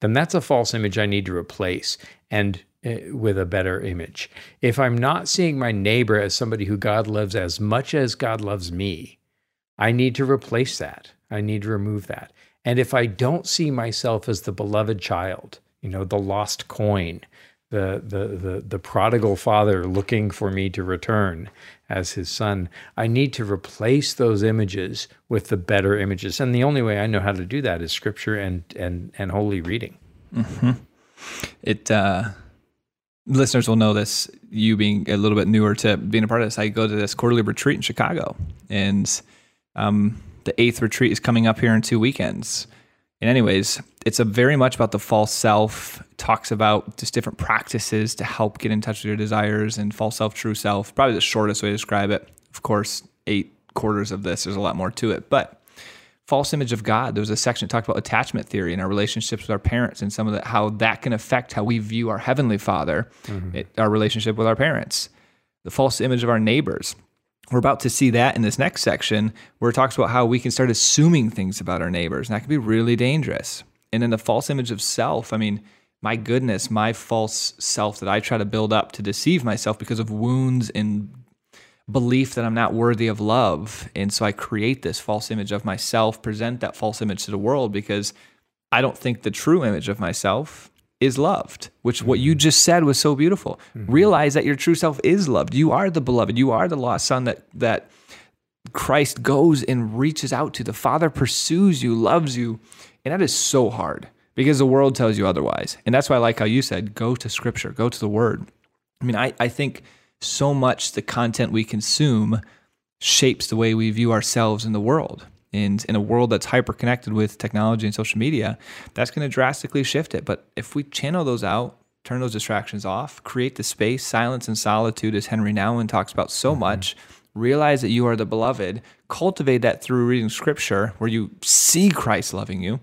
then that's a false image I need to replace and uh, with a better image. If I'm not seeing my neighbor as somebody who God loves as much as God loves me, I need to replace that. I need to remove that. And if I don't see myself as the beloved child, you know, the lost coin, the the the, the prodigal father looking for me to return as his son, I need to replace those images with the better images. And the only way I know how to do that is scripture and and and holy reading. Mm-hmm. It uh, listeners will know this, you being a little bit newer to being a part of this. I go to this quarterly retreat in Chicago, and um. The eighth retreat is coming up here in two weekends. And anyways, it's a very much about the false self, talks about just different practices to help get in touch with your desires and false self, true self, probably the shortest way to describe it. Of course, eight quarters of this, there's a lot more to it, but false image of God. There was a section that talked about attachment theory and our relationships with our parents and some of the, how that can affect how we view our Heavenly Father, mm-hmm. it, our relationship with our parents, the false image of our neighbors. We're about to see that in this next section where it talks about how we can start assuming things about our neighbors, and that can be really dangerous. And then the false image of self, I mean, my goodness, my false self that I try to build up to deceive myself because of wounds and belief that I'm not worthy of love. And so I create this false image of myself, present that false image to the world because I don't think the true image of myself is loved, which mm-hmm. what you just said was so beautiful. Mm-hmm. Realize that your true self is loved. You are the beloved. You are the lost son that that Christ goes and reaches out to. The Father pursues you, loves you. And that is so hard because the world tells you otherwise. And that's why I like how you said, go to scripture, go to the word. I mean, I, I think so much the content we consume shapes the way we view ourselves in the world. And in a world that's hyper-connected with technology and social media, that's going to drastically shift it. But if we channel those out, turn those distractions off, create the space, silence, and solitude, as Henry Nouwen talks about so mm-hmm. much, realize that you are the beloved, cultivate that through reading scripture where you see Christ loving you,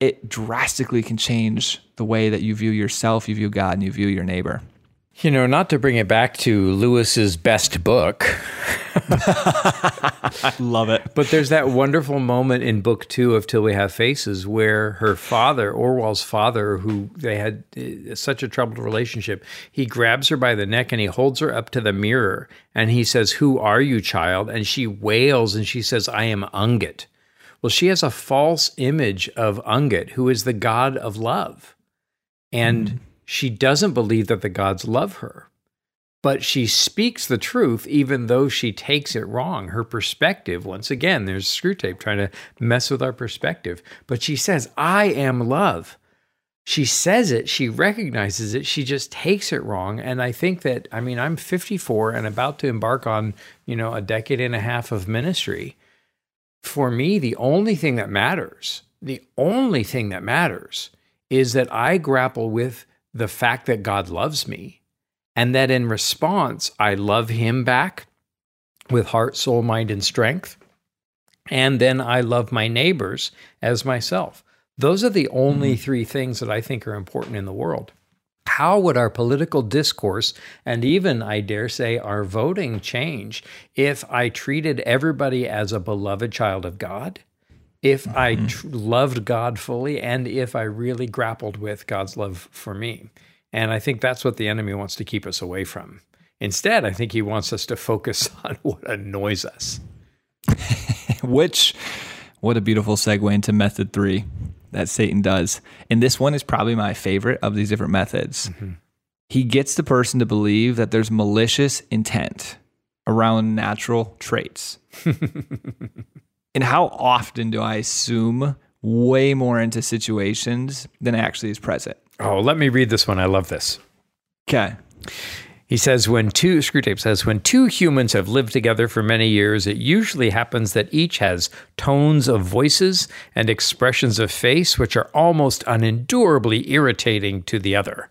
it drastically can change the way that you view yourself, you view God, and you view your neighbor. You know, not to bring it back to Lewis's best book. I love it. But there's that wonderful moment in book two of Till We Have Faces where her father, Orual's father, who they had uh, such a troubled relationship, he grabs her by the neck and he holds her up to the mirror and he says, "Who are you, child?" And she wails and she says, "I am Ungit." Well, she has a false image of Ungit, who is the God of love. And mm-hmm. she doesn't believe that the gods love her, but she speaks the truth even though she takes it wrong. Her perspective, once again, there's Screwtape trying to mess with our perspective, but she says, "I am love." she says it, she recognizes it, she just takes it wrong. And I think that, I mean, I'm fifty-four and about to embark on, you know, a decade and a half of ministry. For me, the only thing that matters, the only thing that matters is that I grapple with the fact that God loves me and that in response, I love him back with heart, soul, mind, and strength. And then I love my neighbors as myself. Those are the only three things that I think are important in the world. How would our political discourse and even, I dare say, our voting change if I treated everybody as a beloved child of God, if mm-hmm. I tr- loved God fully, and if I really grappled with God's love for me? And I think that's what the enemy wants to keep us away from. Instead, I think he wants us to focus on what annoys us. Which, what a beautiful segue into method three that Satan does. And this one is probably my favorite of these different methods. Mm-hmm. He gets the person to believe that there's malicious intent around natural traits. And how often do I assume way more into situations than actually is present? Oh, let me read this one. I love this. Okay. He says, when two, Screwtape says, when two humans have lived together for many years, it usually happens that each has tones of voices and expressions of face which are almost unendurably irritating to the other.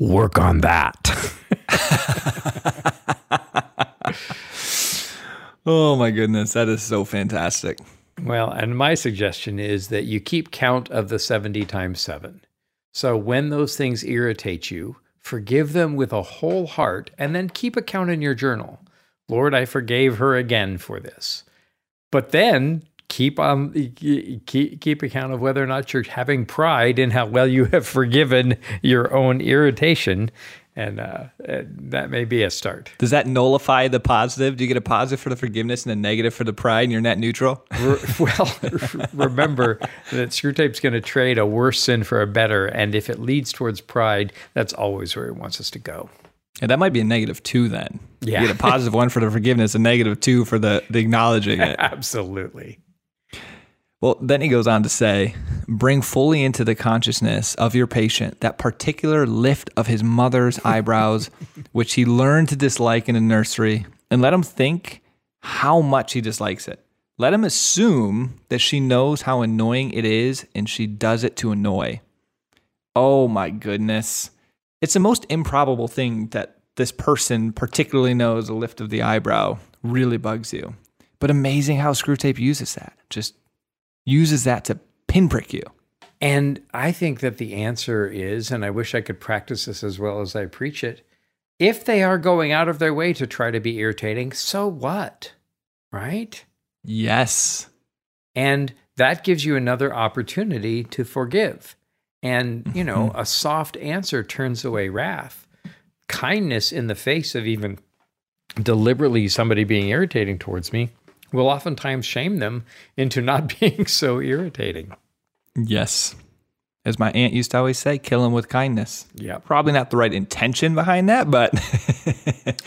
Work on that. Oh my goodness, that is so fantastic. Well, and my suggestion is that you keep count of the seventy times seven. So when those things irritate you, forgive them with a whole heart, and then keep account in your journal. Lord, I forgave her again for this. But then keep on keep, keep account of whether or not you're having pride in how well you have forgiven your own irritation, and uh, that may be a start. Does that nullify the positive? Do you get a positive for the forgiveness and a negative for the pride, and you're net neutral? Well, remember that Screwtape's going to trade a worse sin for a better, and if it leads towards pride, that's always where he wants us to go. And that might be a negative two then. Yeah. You get a positive one for the forgiveness, a negative two for the, the acknowledging it. Absolutely. Well, then he goes on to say, bring fully into the consciousness of your patient that particular lift of his mother's eyebrows, which he learned to dislike in a nursery, and let him think how much he dislikes it. Let him assume that she knows how annoying it is, and she does it to annoy. Oh my goodness. It's the most improbable thing that this person particularly knows a lift of the eyebrow really bugs you. But amazing how Screwtape uses that. Just uses that to pinprick you. And I think that the answer is, and I wish I could practice this as well as I preach it, if they are going out of their way to try to be irritating, so what? Right? Yes. And that gives you another opportunity to forgive. And, you know, a soft answer turns away wrath. Kindness in the face of even deliberately somebody being irritating towards me will oftentimes shame them into not being so irritating. Yes. As my aunt used to always say, kill them with kindness. Yeah. Probably not the right intention behind that, but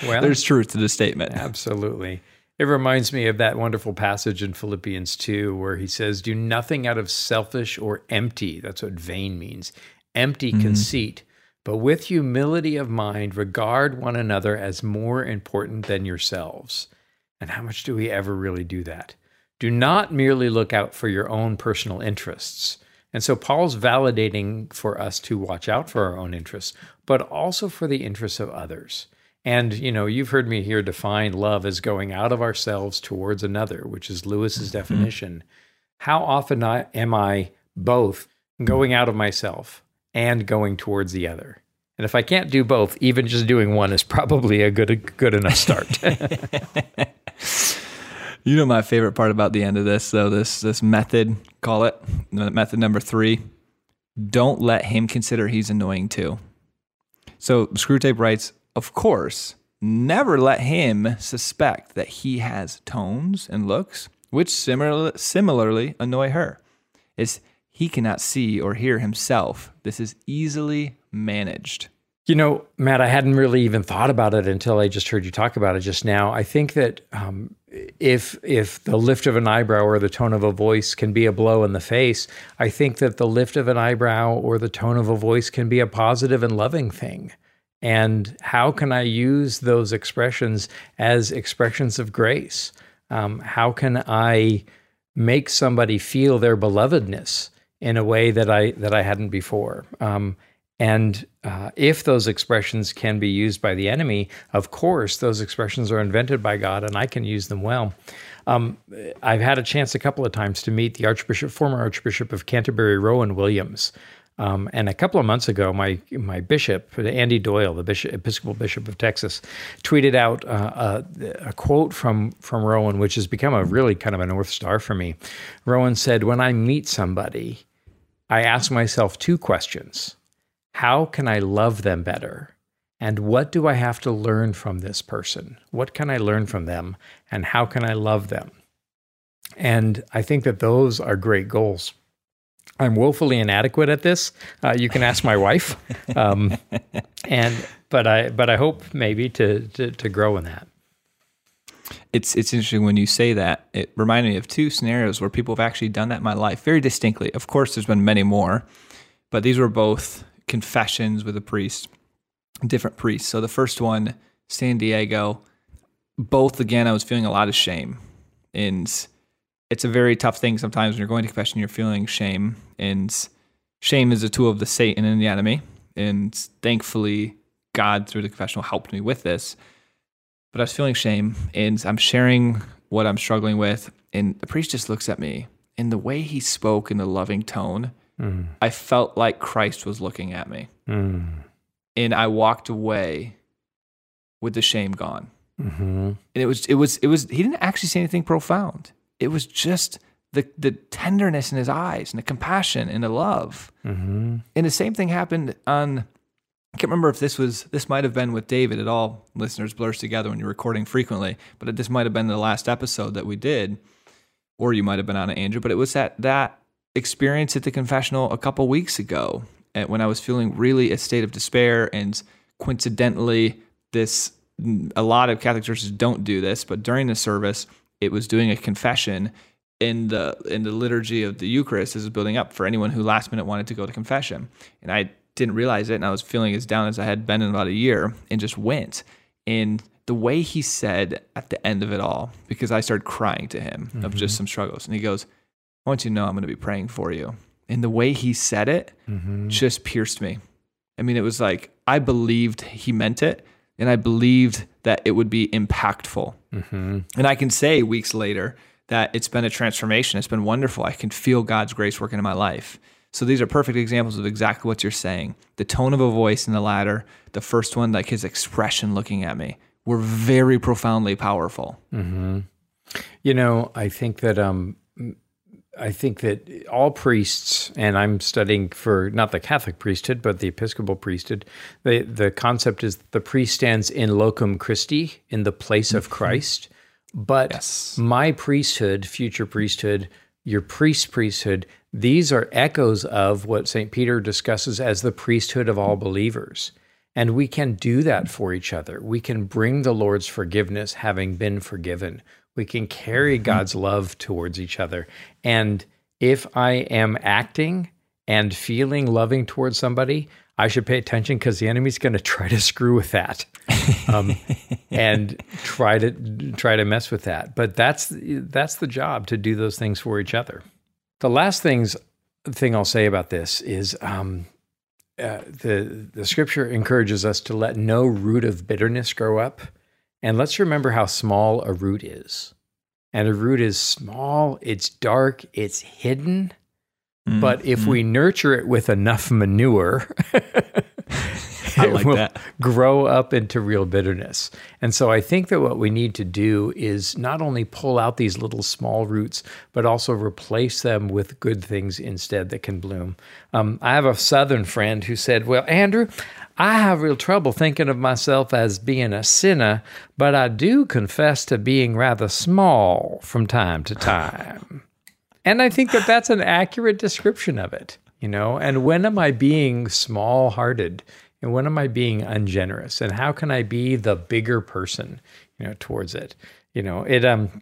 well, there's truth to the statement. Absolutely. It reminds me of that wonderful passage in Philippians two where he says, do nothing out of selfish or empty. That's what vain means. Empty mm-hmm. conceit, but with humility of mind, regard one another as more important than yourselves. And how much do we ever really do that? Do not merely look out for your own personal interests. And so Paul's validating for us to watch out for our own interests, but also for the interests of others. And, you know, you've heard me here define love as going out of ourselves towards another, which is Lewis's mm-hmm. definition. How often I, am I both going out of myself and going towards the other? And if I can't do both, even just doing one is probably a good, a good enough start. You know, my favorite part about the end of this, though, this this method, call it method number three, don't let him consider he's annoying too. So Screwtape writes, of course, never let him suspect that he has tones and looks which similar, similarly annoy her. It's he cannot see or hear himself. This is easily managed. You know, Matt, I hadn't really even thought about it until I just heard you talk about it just now. I think that um, if if the lift of an eyebrow or the tone of a voice can be a blow in the face, I think that the lift of an eyebrow or the tone of a voice can be a positive and loving thing. And how can I use those expressions as expressions of grace? Um, how can I make somebody feel their belovedness in a way that I that I hadn't before? Um, and uh, if those expressions can be used by the enemy, of course, those expressions are invented by God, and I can use them well. Um, I've had a chance a couple of times to meet the Archbishop, former Archbishop of Canterbury, Rowan Williams. Um, and a couple of months ago, my my bishop, Andy Doyle, the bishop, Episcopal Bishop of Texas, tweeted out uh, a, a quote from, from Rowan, which has become a really kind of a North Star for me. Rowan said, "When I meet somebody, I ask myself two questions. How can I love them better? And what do I have to learn from this person? What can I learn from them? And how can I love them?" And I think that those are great goals. I'm woefully inadequate at this. Uh, you can ask my wife, um, and but I but I hope maybe to, to to grow in that. It's it's interesting when you say that. It reminded me of two scenarios where people have actually done that in my life very distinctly. Of course, there's been many more, but these were both confessions with a priest, different priests. So the first one, San Diego, both again, I was feeling a lot of shame, and it's a very tough thing sometimes when you're going to confession, you're feeling shame, and shame is a tool of the Satan and the enemy, and thankfully God through the confessional helped me with this. But I was feeling shame, and I'm sharing what I'm struggling with, and the priest just looks at me, and the way he spoke in the loving tone, mm. I felt like Christ was looking at me, mm. and I walked away with the shame gone. Mm-hmm. And it was, it was, it was. He didn't actually say anything profound. It was just the the tenderness in his eyes and the compassion and the love. Mm-hmm. And the same thing happened on, I can't remember if this was, this might have been with David. It all, listeners, blurs together when you're recording frequently, but this might have been the last episode that we did, or you might have been on it, Andrew, but it was that, that experience at the confessional a couple weeks ago at, when I was feeling really a state of despair, and coincidentally, this, a lot of Catholic churches don't do this, but during the service, it was doing a confession in the in the liturgy of the Eucharist. This is building up for anyone who last minute wanted to go to confession. And I didn't realize it, and I was feeling as down as I had been in about a year, and just went. And the way he said at the end of it all, because I started crying to him mm-hmm. of just some struggles, and he goes, "I want you to know I'm going to be praying for you." And the way he said it mm-hmm. just pierced me. I mean, it was like, I believed he meant it, and I believed that it would be impactful. Mm-hmm. And I can say weeks later that it's been a transformation. It's been wonderful. I can feel God's grace working in my life. So these are perfect examples of exactly what you're saying. The tone of a voice in the latter, the first one, like his expression looking at me, were very profoundly powerful. Mm-hmm. You know, I think that... Um, I think that all priests, and I'm studying for not the Catholic priesthood, but the Episcopal priesthood, the, the concept is the priest stands in locum Christi, in the place of Christ. But yes. My priesthood, future priesthood, your priest priesthood, these are echoes of what Saint Peter discusses as the priesthood of all believers. And we can do that for each other. We can bring the Lord's forgiveness having been forgiven. We can carry God's love towards each other. And if I am acting and feeling loving towards somebody, I should pay attention, because the enemy's going to try to screw with that um, and try to try to mess with that. But that's that's the job, to do those things for each other. The last things thing I'll say about this is um, uh, the the scripture encourages us to let no root of bitterness grow up. And let's remember how small a root is. And a root is small, it's dark, it's hidden. Mm, but if mm. we nurture it with enough manure, it I like will that. grow up into real bitterness. And so I think that what we need to do is not only pull out these little small roots, but also replace them with good things instead that can bloom. Um, I have a Southern friend who said, "Well, Andrew, I have real trouble thinking of myself as being a sinner, but I do confess to being rather small from time to time." And I think that that's an accurate description of it, you know? And when am I being small-hearted? And when am I being ungenerous? And how can I be the bigger person, you know, towards it? You know, it um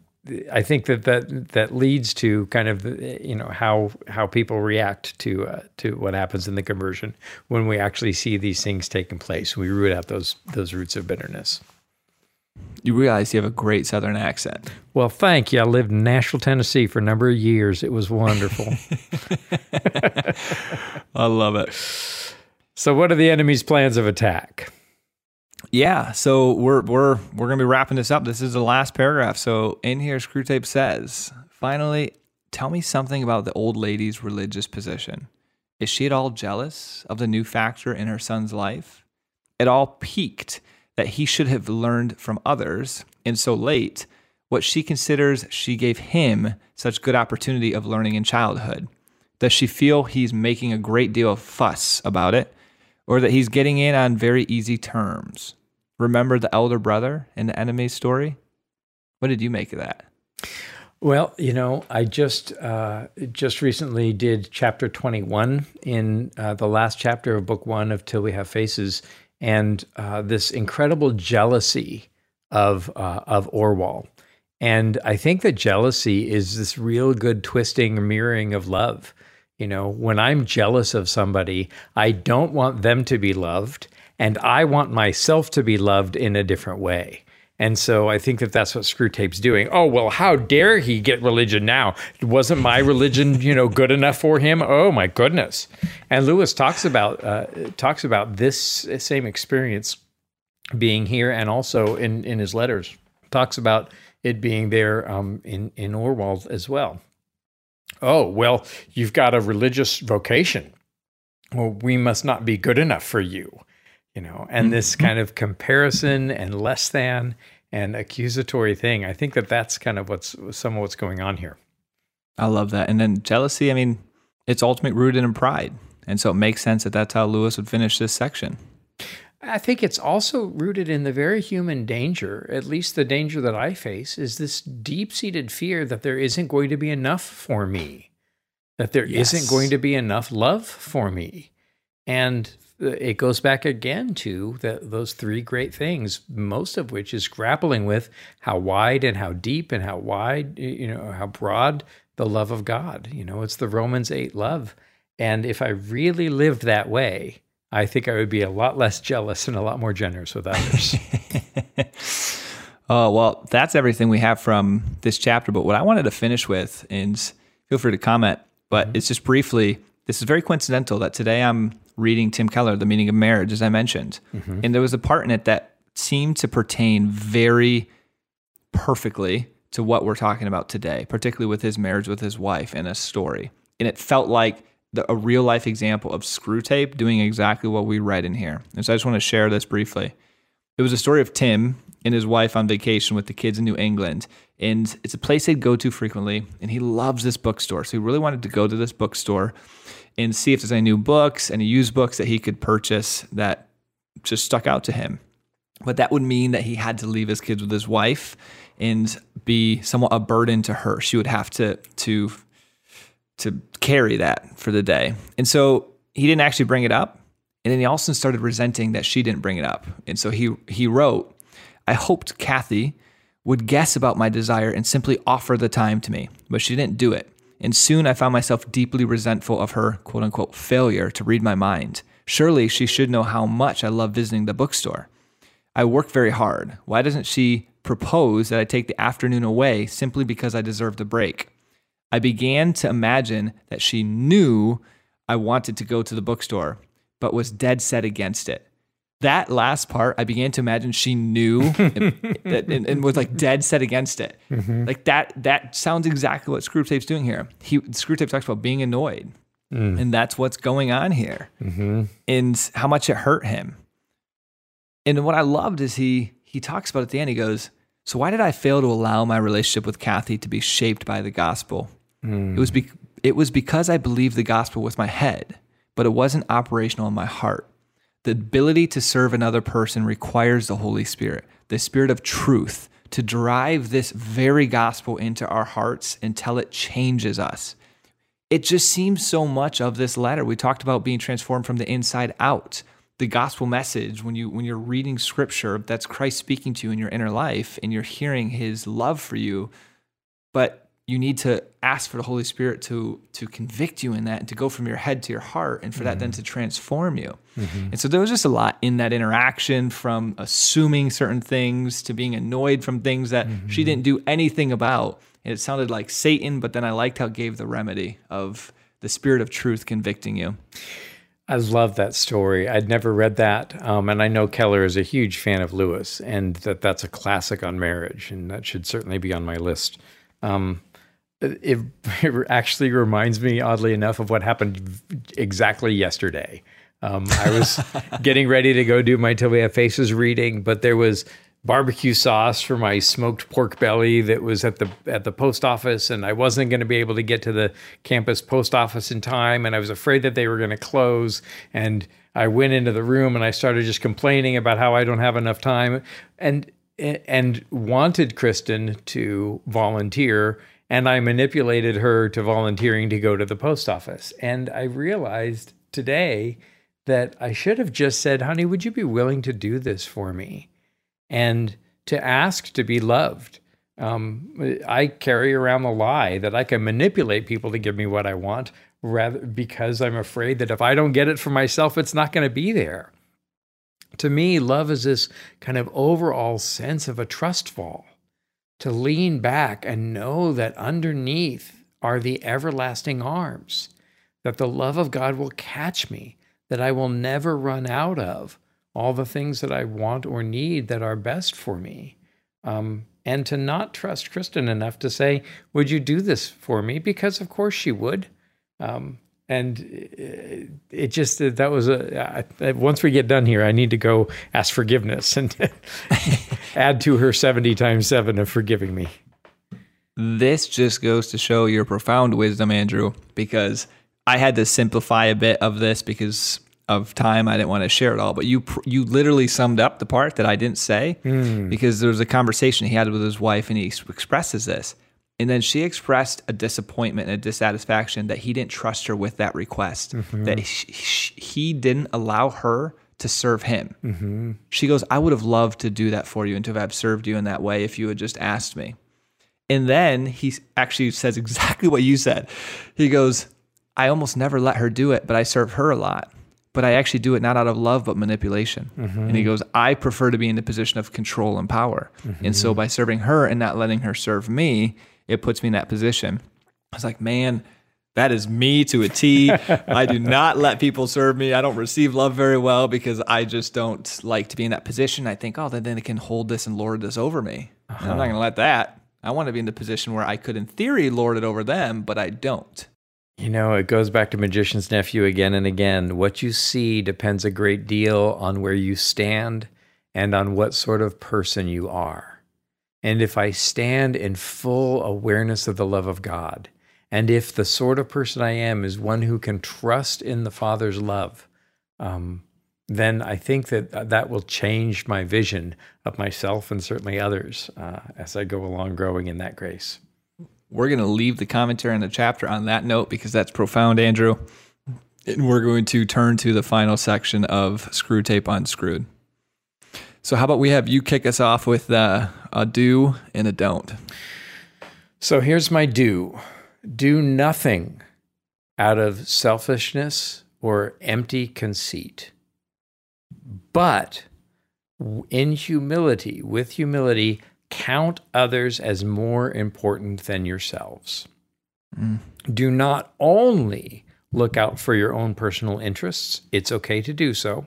I think that, that that leads to kind of, you know, how how people react to uh, to what happens in the conversion when we actually see these things taking place. We root out those those roots of bitterness. You realize you have a great Southern accent. Well, thank you. I lived in Nashville, Tennessee for a number of years. It was wonderful. I love it. So what are the enemy's plans of attack? Yeah, so we're we're we're going to be wrapping this up. This is the last paragraph. So in here, Screwtape says, "Finally, tell me something about the old lady's religious position. Is she at all jealous of the new factor in her son's life? At all piqued that he should have learned from others, and so late, what she considers she gave him such good opportunity of learning in childhood? Does she feel he's making a great deal of fuss about it, or that he's getting in on very easy terms? Remember the elder brother in the enemy's story? What did you make of that?" Well, you know, I just uh, just recently did chapter twenty-one in uh, the last chapter of book one of Till We Have Faces, and uh, this incredible jealousy of uh, of Orual. And I think that jealousy is this real good twisting, mirroring of love. You know, when I'm jealous of somebody, I don't want them to be loved, and I want myself to be loved in a different way. And so I think that that's what Screwtape's doing. Oh, well, how dare he get religion now? Wasn't my religion, you know, good enough for him? Oh, my goodness. And Lewis talks about uh, talks about this same experience being here, and also in, in his letters, talks about it being there um, in, in Orual as well. Oh, well, you've got a religious vocation. Well, we must not be good enough for you. You know, and this kind of comparison and less than and accusatory thing. I think that that's kind of what's some of what's going on here. I love that. And then jealousy, I mean, it's ultimately rooted in pride. And so it makes sense that that's how Lewis would finish this section. I think it's also rooted in the very human danger, at least the danger that I face, is this deep-seated fear that there isn't going to be enough for me, that there yes. isn't going to be enough love for me. And it goes back again to the, those three great things, most of which is grappling with how wide and how deep and how wide, you know, how broad the love of God. You know, it's the Romans eight love. And if I really lived that way, I think I would be a lot less jealous and a lot more generous with others. Oh, well, that's everything we have from this chapter. But what I wanted to finish with, and feel free to comment, but mm-hmm. it's just briefly, this is very coincidental that today I'm reading Tim Keller, The Meaning of Marriage, as I mentioned. Mm-hmm. And there was a part in it that seemed to pertain very perfectly to what we're talking about today, particularly with his marriage with his wife and a story. And it felt like the, a real life example of Screwtape doing exactly what we read in here. And so I just want to share this briefly. It was a story of Tim and his wife on vacation with the kids in New England. And it's a place they'd go to frequently. And he loves this bookstore. So he really wanted to go to this bookstore and see if there's any new books, any used books that he could purchase that just stuck out to him. But that would mean that he had to leave his kids with his wife and be somewhat a burden to her. She would have to to to carry that for the day. And so he didn't actually bring it up. And then he also started resenting that she didn't bring it up. And so he he wrote, "I hoped Kathy would guess about my desire and simply offer the time to me, but she didn't do it. And soon I found myself deeply resentful of her, quote unquote, failure to read my mind. Surely she should know how much I love visiting the bookstore. I work very hard. Why doesn't she propose that I take the afternoon away simply because I deserved a break? I began to imagine that she knew I wanted to go to the bookstore, but was dead set against it." That last part, I began to imagine she knew and, and, and was like dead set against it. Mm-hmm. Like that that sounds exactly what Screwtape's doing here. He Screwtape talks about being annoyed. Mm. And that's what's going on here. Mm-hmm. And how much it hurt him. And what I loved is he he talks about at the end, he goes, "So why did I fail to allow my relationship with Kathy to be shaped by the gospel? Mm. It was be, it was because I believed the gospel with my head, but it wasn't operational in my heart. The ability to serve another person requires the Holy Spirit, the Spirit of truth, to drive this very gospel into our hearts until it changes us." It just seems so much of this letter. We talked about being transformed from the inside out. The gospel message, when you when you're reading scripture, that's Christ speaking to you in your inner life, and you're hearing his love for you, But you need to ask for the Holy Spirit to to convict you in that and to go from your head to your heart and for mm-hmm. that then to transform you. Mm-hmm. And so there was just a lot in that interaction, from assuming certain things to being annoyed from things that mm-hmm. she didn't do anything about. And it sounded like Satan, but then I liked how it gave the remedy of the Spirit of truth convicting you. I love that story. I'd never read that. Um, and I know Keller is a huge fan of Lewis, and that that's a classic on marriage, and that should certainly be on my list. Um, it, it actually reminds me, oddly enough, of what happened exactly yesterday. Um, I was getting ready to go do my Till We Have Faces reading, but there was barbecue sauce for my smoked pork belly that was at the at the post office, and I wasn't going to be able to get to the campus post office in time, and I was afraid that they were going to close, and I went into the room and I started just complaining about how I don't have enough time, and and wanted Kristen to volunteer, and I manipulated her to volunteering to go to the post office. And I realized today that I should have just said, honey, would you be willing to do this for me? And to ask to be loved. Um, I carry around the lie that I can manipulate people to give me what I want, rather because I'm afraid that if I don't get it for myself, it's not going to be there. To me, love is this kind of overall sense of a trust fall, to lean back and know that underneath are the everlasting arms, that the love of God will catch me, that I will never run out of all the things that I want or need that are best for me. Um, and to not trust Kristen enough to say, would you do this for me? Because of course she would. Um, and it, it just, that was a, I, once we get done here, I need to go ask forgiveness and add to her seventy times seven of forgiving me. This just goes to show your profound wisdom, Andrew, because I had to simplify a bit of this because of time. I didn't want to share it all, but you you literally summed up the part that I didn't say mm. because there was a conversation he had with his wife, and he expresses this. And then she expressed a disappointment and a dissatisfaction that he didn't trust her with that request, mm-hmm. that he, he didn't allow her to serve him. Mm-hmm. She goes, I would have loved to do that for you and to have served you in that way if you had just asked me. And then he actually says exactly what you said. He goes, I almost never let her do it, but I serve her a lot. But I actually do it not out of love, but manipulation. Mm-hmm. And he goes, I prefer to be in the position of control and power. Mm-hmm. And so by serving her and not letting her serve me, it puts me in that position. I was like, man, that is me to a T. I do not let people serve me. I don't receive love very well because I just don't like to be in that position. I think, oh, then they can hold this and lord this over me. Uh-huh. I'm not going to let that. I want to be in the position where I could, in theory, lord it over them, but I don't. You know, it goes back to Magician's Nephew again and again. What you see depends a great deal on where you stand and on what sort of person you are. And if I stand in full awareness of the love of God, and if the sort of person I am is one who can trust in the Father's love, um, then I think that that will change my vision of myself and certainly others uh, as I go along growing in that grace. We're going to leave the commentary in the chapter on that note because that's profound, Andrew. And we're going to turn to the final section of Screwtape Unscrewed. So how about we have you kick us off with uh, a do and a don't. So here's my do. Do nothing out of selfishness or empty conceit. But in humility, with humility, count others as more important than yourselves. Mm. Do not only look out for your own personal interests, it's okay to do so,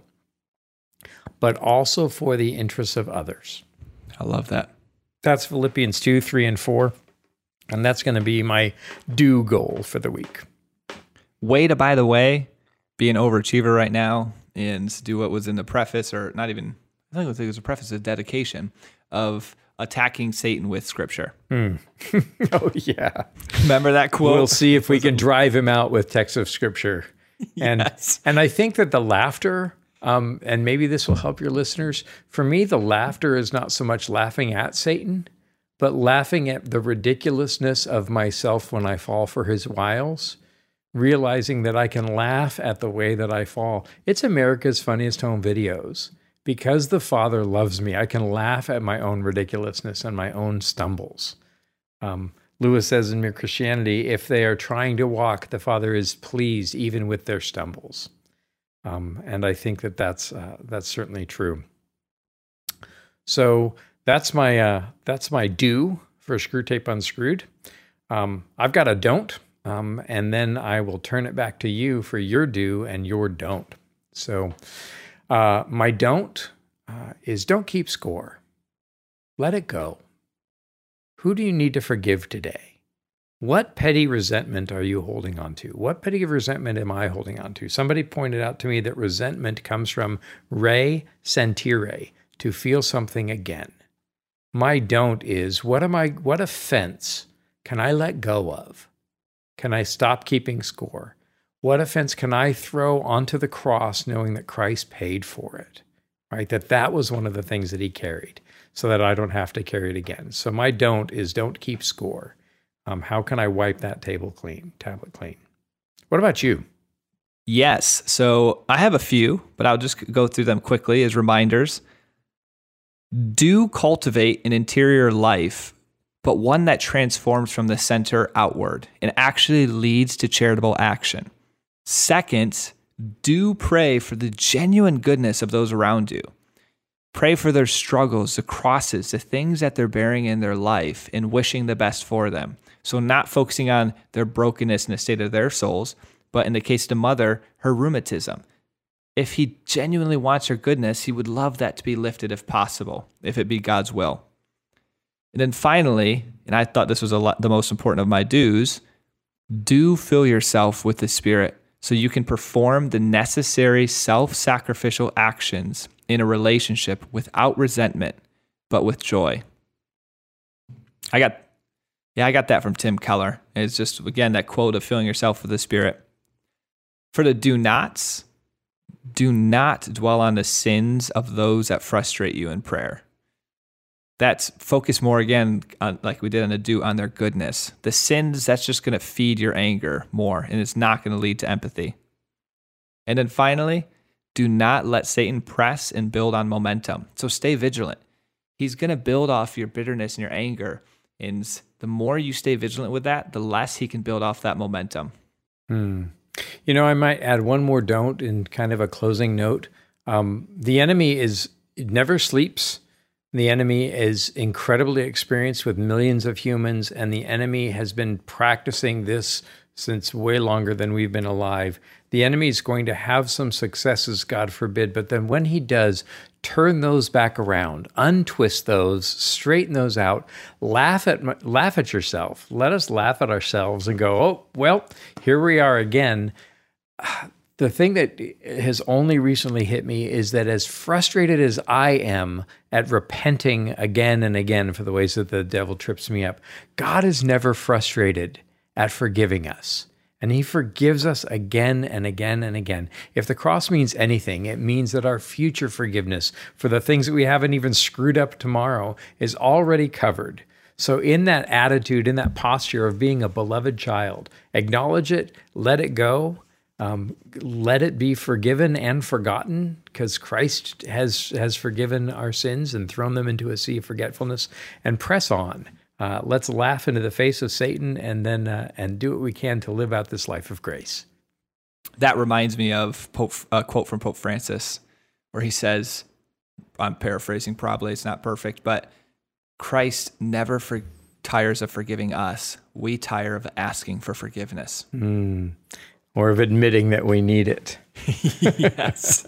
but also for the interests of others. I love that. That's Philippians two, three, and four, and that's going to be my do goal for the week. Way to, by the way, be an overachiever right now and do what was in the preface, or not even, I think it was a preface, a dedication of attacking Satan with scripture. Mm. Oh, yeah. Remember that quote? We'll see if we can drive him out with texts of scripture. And yes. And I think that the laughter, um, and maybe this will help your listeners, for me, the laughter is not so much laughing at Satan, but laughing at the ridiculousness of myself when I fall for his wiles, realizing that I can laugh at the way that I fall. It's America's Funniest Home Videos. Because the Father loves me, I can laugh at my own ridiculousness and my own stumbles. Um, Lewis says in Mere Christianity, if they are trying to walk, the Father is pleased even with their stumbles. Um, and I think that that's, uh, that's certainly true. So that's my, uh, that's my do for Screwtape Unscrewed. Um, I've got a don't, um, and then I will turn it back to you for your do and your don't. So uh, my don't uh, is don't keep score. Let it go. Who do you need to forgive today? What petty resentment are you holding on to? What petty resentment am I holding on to? Somebody pointed out to me that resentment comes from re sentire, to feel something again. My don't is, what am I? What offense can I let go of? Can I stop keeping score? What offense can I throw onto the cross knowing that Christ paid for it? Right? That that was one of the things that he carried, so that I don't have to carry it again. So my don't is don't keep score. Um, how can I wipe that table clean, tablet clean? What about you? Yes. So I have a few, but I'll just go through them quickly as reminders. Do cultivate an interior life, but one that transforms from the center outward and actually leads to charitable action. Second, do pray for the genuine goodness of those around you. Pray for their struggles, the crosses, the things that they're bearing in their life, and wishing the best for them. So not focusing on their brokenness and the state of their souls, but in the case of the mother, her rheumatism. If he genuinely wants her goodness, he would love that to be lifted if possible, if it be God's will. And then finally, and I thought this was a lot, the most important of my do's, do fill yourself with the Spirit so you can perform the necessary self-sacrificial actions in a relationship without resentment, but with joy. I got, yeah, I got that from Tim Keller. And it's just, again, that quote of filling yourself with the Spirit. For the do nots, do not dwell on the sins of those that frustrate you in prayer. That's focus more, again, on, like we did on the do, on their goodness. The sins, that's just going to feed your anger more, and it's not going to lead to empathy. And then finally, do not let Satan press and build on momentum. So stay vigilant. He's going to build off your bitterness and your anger. And the more you stay vigilant with that, the less he can build off that momentum. Hmm. You know, I might add one more don't in kind of a closing note. Um, the enemy is it never sleeps. The enemy is incredibly experienced with millions of humans, and the enemy has been practicing this since way longer than we've been alive. The enemy is going to have some successes, God forbid, but then when he does, turn those back around, untwist those, straighten those out, laugh at laugh at yourself. Let us laugh at ourselves and go, oh, well, here we are again. The thing that has only recently hit me is that as frustrated as I am at repenting again and again for the ways that the devil trips me up, God is never frustrated at forgiving us. And he forgives us again and again and again. If the cross means anything, it means that our future forgiveness for the things that we haven't even screwed up tomorrow is already covered. So in that attitude, in that posture of being a beloved child, acknowledge it, let it go, um, let it be forgiven and forgotten, because Christ has, has forgiven our sins and thrown them into a sea of forgetfulness, and press on. Uh, let's laugh into the face of Satan, and then uh, and do what we can to live out this life of grace. That reminds me of Pope, a quote from Pope Francis, where he says, I'm paraphrasing probably, it's not perfect, but Christ never for- tires of forgiving us. We tire of asking for forgiveness. Mm. Or of admitting that we need it. Yes.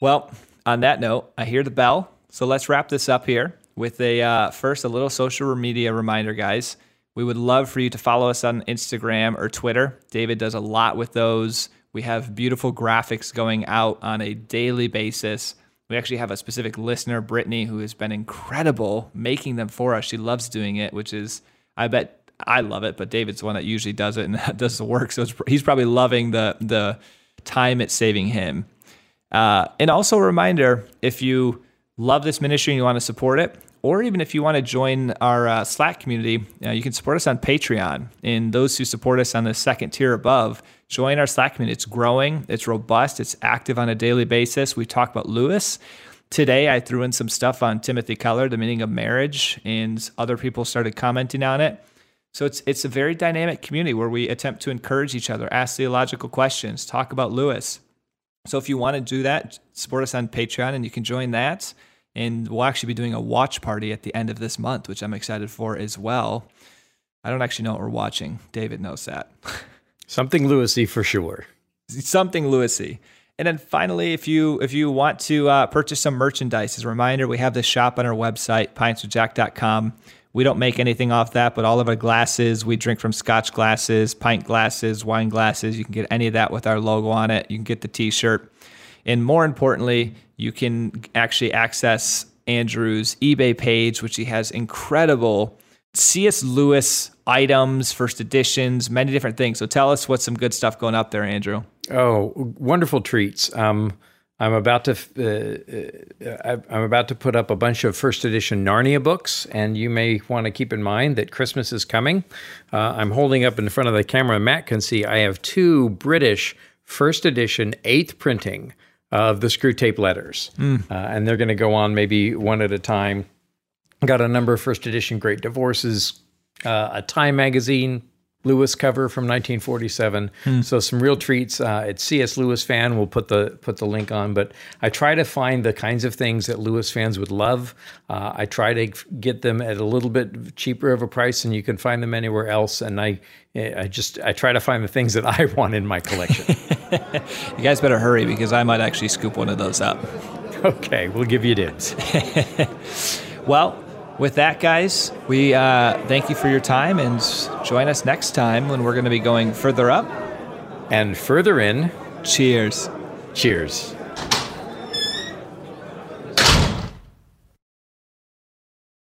Well, on that note, I hear the bell. So let's wrap this up here with a uh, first, a little social media reminder, guys. We would love for you to follow us on Instagram or Twitter. David does a lot with those. We have beautiful graphics going out on a daily basis. We actually have a specific listener, Brittany, who has been incredible making them for us. She loves doing it, which is, I bet I love it, but David's the one that usually does it and does the work. So it's, he's probably loving the, the time it's saving him. Uh, and also a reminder, if you love this ministry and you want to support it, or even if you want to join our uh, Slack community, uh, you can support us on Patreon. And those who support us on the second tier above, join our Slack community. It's growing, it's robust, it's active on a daily basis. We talk about Lewis, Today, I threw in some stuff on Timothy Keller, The Meaning of Marriage, and other people started commenting on it. So it's it's a very dynamic community where we attempt to encourage each other, ask theological questions, talk about Lewis. So if you want to do that, support us on Patreon, and you can join that. And we'll actually be doing a watch party at the end of this month, which I'm excited for as well. I don't actually know what we're watching. David knows that. Something Lewis-y for sure. Something Lewis-y. And then finally, if you if you want to uh, purchase some merchandise, as a reminder, we have the shop on our website, pints with jack dot com. We don't make anything off that, but all of our glasses, we drink from scotch glasses, pint glasses, wine glasses. You can get any of that with our logo on it. You can get the T-shirt. And more importantly, you can actually access Andrew's eBay page, which he has incredible C S. Lewis items, first editions, many different things. So tell us what's some good stuff going up there, Andrew. Oh, wonderful treats. Um, I'm about to uh, I'm about to put up a bunch of first edition Narnia books, and you may want to keep in mind that Christmas is coming. Uh, I'm holding up in front of the camera, Matt can see, I have two British first edition eighth printing of the Screwtape Letters, mm. uh, and they're going to go on maybe one at a time. Got a number of first edition Great Divorces, uh, a Time magazine Lewis cover from nineteen forty-seven. Hmm. So some real treats. Uh, it's C S. Lewis fan. We'll put the put the link on. But I try to find the kinds of things that Lewis fans would love. Uh, I try to get them at a little bit cheaper of a price, and you can find them anywhere else. And I, I just I try to find the things that I want in my collection. You guys better hurry, because I might actually scoop one of those up. Okay, we'll give you dibs. Well, with that, guys, we uh, thank you for your time, and join us next time when we're going to be going further up and further in. Cheers. Cheers.